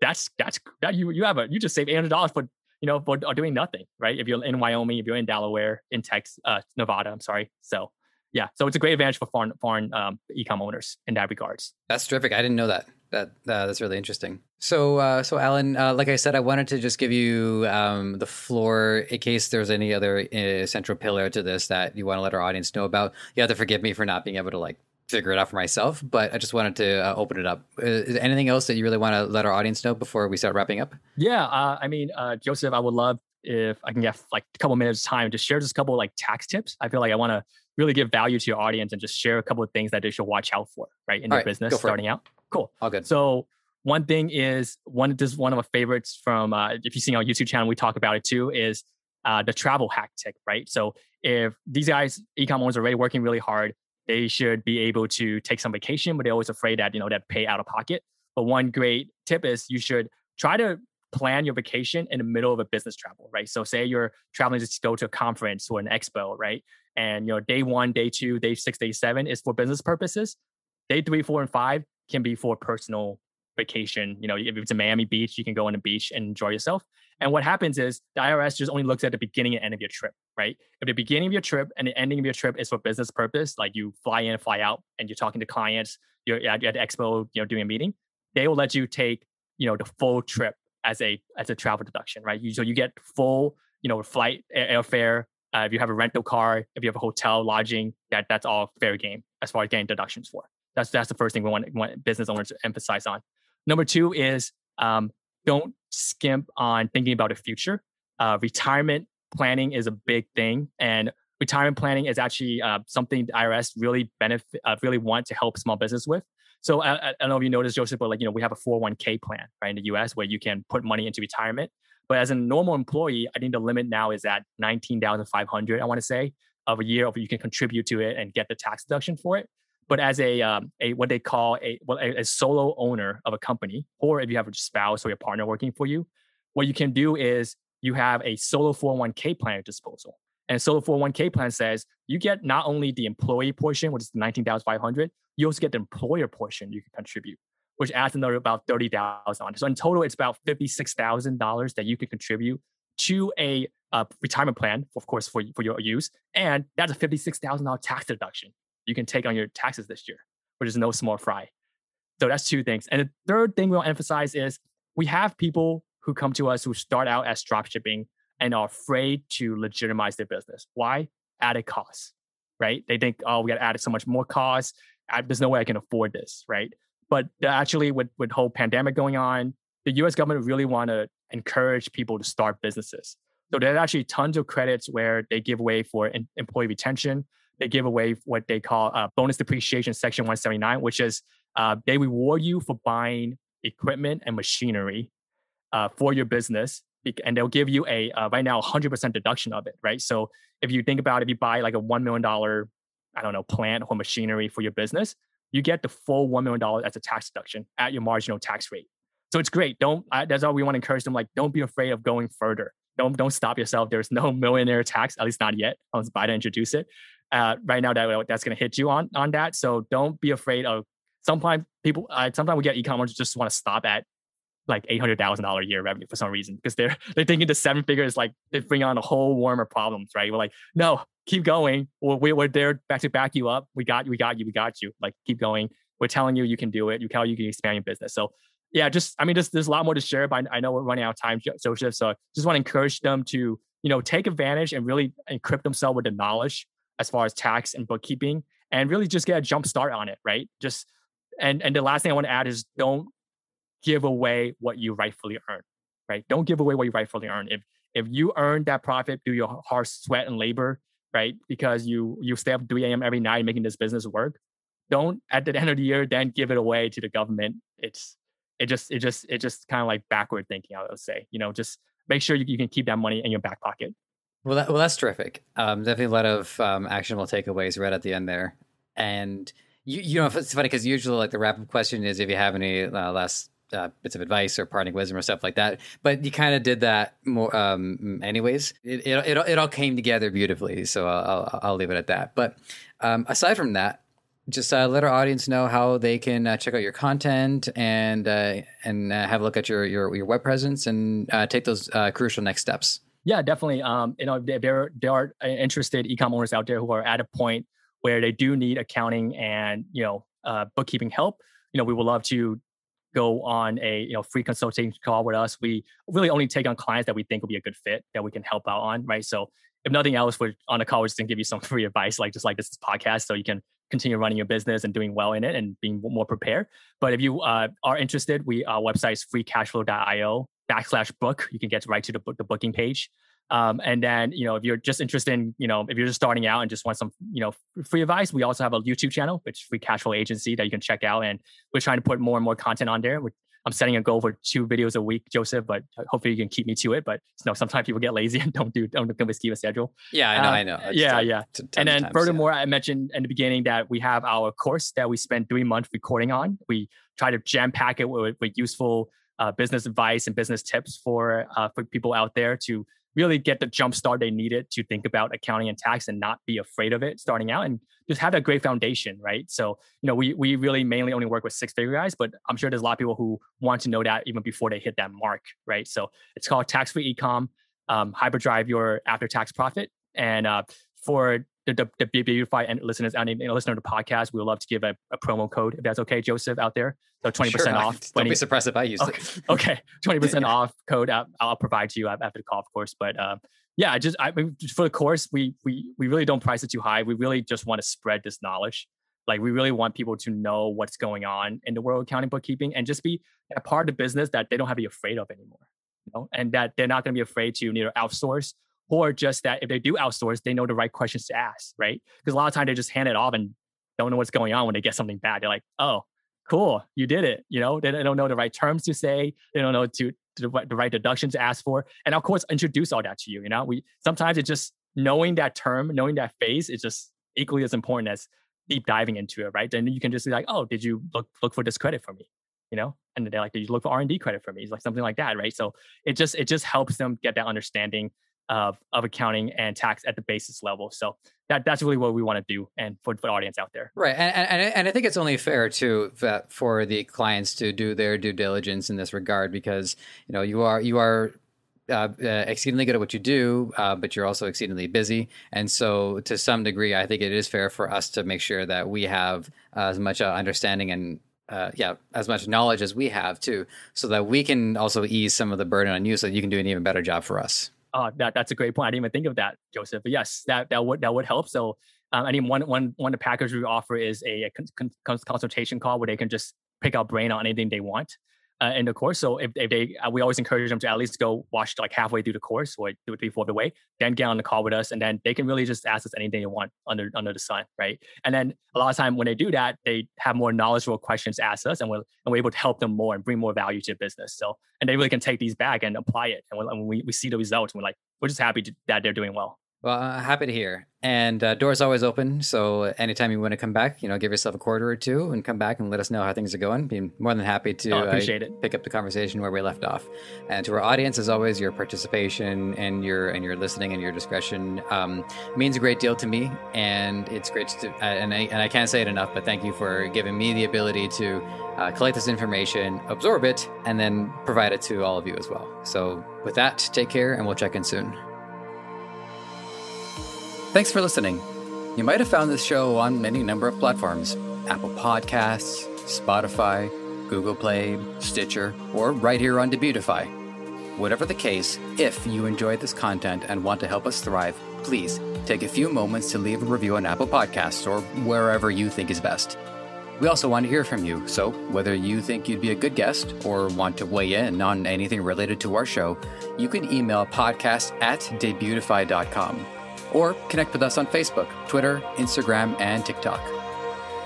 that's that's that you you have a you just save eight hundred dollars for you know for doing nothing, right? If you're in Wyoming, if you're in Delaware, in Texas, uh, Nevada, I'm sorry. So yeah, so it's a great advantage for foreign foreign um, e-com owners in that regards. That's terrific. I didn't know that. That uh, that's really interesting. So uh, so Alan, uh, like I said, I wanted to just give you um, the floor in case there's any other uh, central pillar to this that you want to let our audience know about. You have to forgive me for not being able to like figure it out for myself, but I just wanted to uh, open it up. Is there anything else that you really want to let our audience know before we start wrapping up? Yeah, uh, I mean, uh, Joseph, I would love if I can get like a couple minutes of time to share just a couple like tax tips. I feel like I want to really give value to your audience and just share a couple of things that they should watch out for, right, in their right, business starting it. out. Cool. All good. So one thing is, one this is one of my favorites from, uh, if you've seen our YouTube channel, we talk about it too, is uh, the travel hack tip, right? So if these guys, e-com owners, are already working really hard, they should be able to take some vacation, but they're always afraid that, you know, that pay out of pocket. But one great tip is you should try to plan your vacation in the middle of a business travel, right? So say you're traveling to go to a conference or an expo, right? And, you know, day one, day two, day six, day seven is for business purposes. Day three, four, and five can be for personal vacation. You know, if it's a Miami beach, you can go on a beach and enjoy yourself. And what happens is the I R S just only looks at the beginning and end of your trip, right? If the beginning of your trip and the ending of your trip is for business purpose, like you fly in, fly out, and you're talking to clients, you're at, at the expo, you know, doing a meeting, they will let you take, you know, the full trip as a as a travel deduction, right? You, so you get full, you know, flight, airfare. Uh, if you have a rental car, if you have a hotel, lodging, that that's all fair game as far as getting deductions for. That's that's the first thing we want, want business owners to emphasize on. Number two is um, don't skimp on thinking about the future. Uh, retirement planning is a big thing, and retirement planning is actually uh, something the I R S really benefit, uh, really want to help small business with. So I, I don't know if you noticed, Joseph, but like you know, we have a four oh one k plan right in the U S where you can put money into retirement. But as a normal employee, I think the limit now is at nineteen thousand five hundred dollars, I want to say, of a year of you can contribute to it and get the tax deduction for it. But as a um, a what they call a, well, a a solo owner of a company, or if you have a spouse or your partner working for you, what you can do is you have a solo four oh one k plan at disposal. And solo four oh one k plan says you get not only the employee portion, which is nineteen thousand five hundred dollars, you also get the employer portion you can contribute, which adds another about thirty thousand dollars on. So in total, it's about fifty-six thousand dollars that you can contribute to a uh, retirement plan, of course, for, for your use. And that's a fifty-six thousand dollars tax deduction you can take on your taxes this year, which is no small fry. So that's two things. And the third thing we'll emphasize is we have people who come to us who start out as dropshipping and are afraid to legitimize their business. Why? Added costs, right? They think, oh, we got to add so much more costs. I, there's no way I can afford this, right? But actually, with with whole pandemic going on, the U S government really want to encourage people to start businesses. So there's actually tons of credits where they give away for in, employee retention. They give away what they call uh, bonus depreciation section one seventy-nine, which is uh, they reward you for buying equipment and machinery uh, for your business. And they'll give you a, uh, right now, one hundred percent deduction of it, right? So if you think about it, if you buy like a one million dollars, I don't know, plant or machinery for your business, you get the full one million dollars as a tax deduction at your marginal tax rate. So it's great. Don't, I, that's all we want to encourage them. Like, don't be afraid of going further. Don't, don't stop yourself. There's no millionaire tax, at least not yet, unless Biden introduce it. Uh, right now, that that's going to hit you on, on that. So don't be afraid of, sometimes people, uh, sometimes we get e-commerce just want to stop at like eight hundred thousand dollars a year revenue for some reason, because they're, they're thinking the seven figure is like, they bring on a whole worm of problems, right? We're like, no, keep going. We're, we're there back to back you up. We got you, we got you, we got you. Like, keep going. We're telling you, you can do it. You tell you can expand your business. So yeah, just, I mean, just, there's a lot more to share, but I know we're running out of time, Joseph. So I just want to encourage them to, you know, take advantage and really encrypt themselves with the knowledge as far as tax and bookkeeping, and really just get a jump start on it, right? Just, and, and the last thing I want to add is don't give away what you rightfully earn, right? Don't give away what you rightfully earn. If if you earn that profit through your hard sweat and labor, right? Because you you stay up three a.m. every night making this business work, don't at the end of the year then give it away to the government. It's it just it just it just kind of like backward thinking, I would say. You know, just make sure you, you can keep that money in your back pocket. Well, that, well, that's terrific. Um, definitely a lot of um, actionable takeaways right at the end there. And you you know, it's funny because usually like the wrap up question is if you have any uh, last. Uh, bits of advice or parting wisdom or stuff like that, but you kind of did that more. Um, anyways, it, it it it all came together beautifully. So I'll I'll, I'll leave it at that. But um, aside from that, just uh, let our audience know how they can uh, check out your content and uh, and uh, have a look at your your, your web presence and uh, take those uh, crucial next steps. Yeah, definitely. Um, you know, there there are interested e-com owners out there who are at a point where they do need accounting and you know uh, bookkeeping help. You know, we would love to go on a you know free consultation call with us. We really only take on clients that we think will be a good fit that we can help out on, right? So if nothing else, we're on a call, we're just gonna give you some free advice, like just like this podcast, so you can continue running your business and doing well in it and being more prepared. But if you uh, are interested, we our website is freecashflow.io backslash book. You can get right to the, the booking page. Um, and then, you know, if you're just interested in, you know, if you're just starting out and just want some, you know, free advice, we also have a YouTube channel, which is Free Cash Flow Agency, that you can check out. And we're trying to put more and more content on there. We're, I'm setting a goal for two videos a week, Joseph, but hopefully you can keep me to it. But you know, sometimes people get lazy and don't do, don't keep a schedule. Yeah, I know, um, I know. It's yeah, yeah. And then times, furthermore, yeah. I mentioned in the beginning that we have our course that we spent three months recording on. We try to jam pack it with, with useful uh, business advice and business tips for, uh, for people out there to really get the jump start they needed to think about accounting and tax and not be afraid of it starting out and just have that great foundation, right? So, you know, we we really mainly only work with six-figure guys, but I'm sure there's a lot of people who want to know that even before they hit that mark, right? So it's called Tax-Free Ecom, um, hyperdrive your after-tax profit. And uh, for the, the, the Debutify and listeners and a listener to the podcast, we would love to give a, a promo code, if that's okay, Joseph, out there. So twenty percent sure, off. Don't twenty, be surprised if I use okay, it. Okay, twenty percent off code. I'll, I'll provide to you after the call, of course. But uh, yeah, just I mean, for the course, we we we really don't price it too high. We really just want to spread this knowledge. Like we really want people to know what's going on in the world of accounting, bookkeeping, and just be a part of the business that they don't have to be afraid of anymore. You know, and that they're not going to be afraid to either outsource, or just that if they do outsource, they know the right questions to ask, right? Because a lot of times they just hand it off and don't know what's going on when they get something bad. They're like, oh, cool, you did it. You know, they, they don't know the right terms to say. They don't know to, to the right deduction to ask for. And of course, introduce all that to you. You know, we sometimes it's just knowing that term, knowing that phase is just equally as important as deep diving into it, right? Then you can just be like, oh, did you look look for this credit for me? You know, and they're like, did you look for R and D credit for me? It's like something like that, right? So it just it just helps them get that understanding of of accounting and tax at the basis level. So that that's really what we want to do, and for, for the audience out there. Right. And, and and I think it's only fair too that for the clients to do their due diligence in this regard, because you know you are you are uh, uh, exceedingly good at what you do, uh, but you're also exceedingly busy. And so to some degree, I think it is fair for us to make sure that we have uh, as much uh, understanding and Uh, yeah, as much knowledge as we have too, so that we can also ease some of the burden on you so that you can do an even better job for us. Oh, that, that's a great point. I didn't even think of that, Joseph. But yes, that, that would that would help. So um, I mean, one, one, one of the packages we offer is a, a con- con- consultation call where they can just pick our brain on anything they want uh, in the course. So if, if they, uh, we always encourage them to at least go watch like halfway through the course or two or three fourths of the way, then get on the call with us. And then they can really just ask us anything they want under under the sun, right? And then a lot of time when they do that, they have more knowledgeable questions to ask us, and we're, and we're able to help them more and bring more value to the business. So, and they really can take these back and apply it. And, and we, we see the results, and we're like, we're just happy to, that they're doing well. Well, uh, happy to hear. And uh, door's always open. So anytime you want to come back, you know, give yourself a quarter or two and come back and let us know how things are going. Be more than happy to oh, appreciate uh, it. Pick up the conversation where we left off. And to our audience, as always, your participation and your and your listening and your discretion um, means a great deal to me. And it's great to uh, and I and I can't say it enough, but thank you for giving me the ability to uh, collect this information, absorb it, and then provide it to all of you as well. So with that, take care, and we'll check in soon. Thanks for listening. You might have found this show on many number of platforms: Apple Podcasts, Spotify, Google Play, Stitcher, or right here on Debutify. Whatever the case, if you enjoyed this content and want to help us thrive, please take a few moments to leave a review on Apple Podcasts or wherever you think is best. We also want to hear from you, so whether you think you'd be a good guest or want to weigh in on anything related to our show, you can email podcast at debutify dot com. Or connect with us on Facebook, Twitter, Instagram, and TikTok.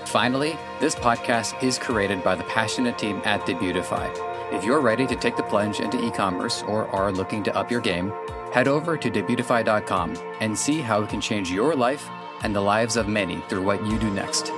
Finally, this podcast is created by the passionate team at Debutify. If you're ready to take the plunge into e-commerce or are looking to up your game, head over to debutify dot com and see how we can change your life and the lives of many through what you do next.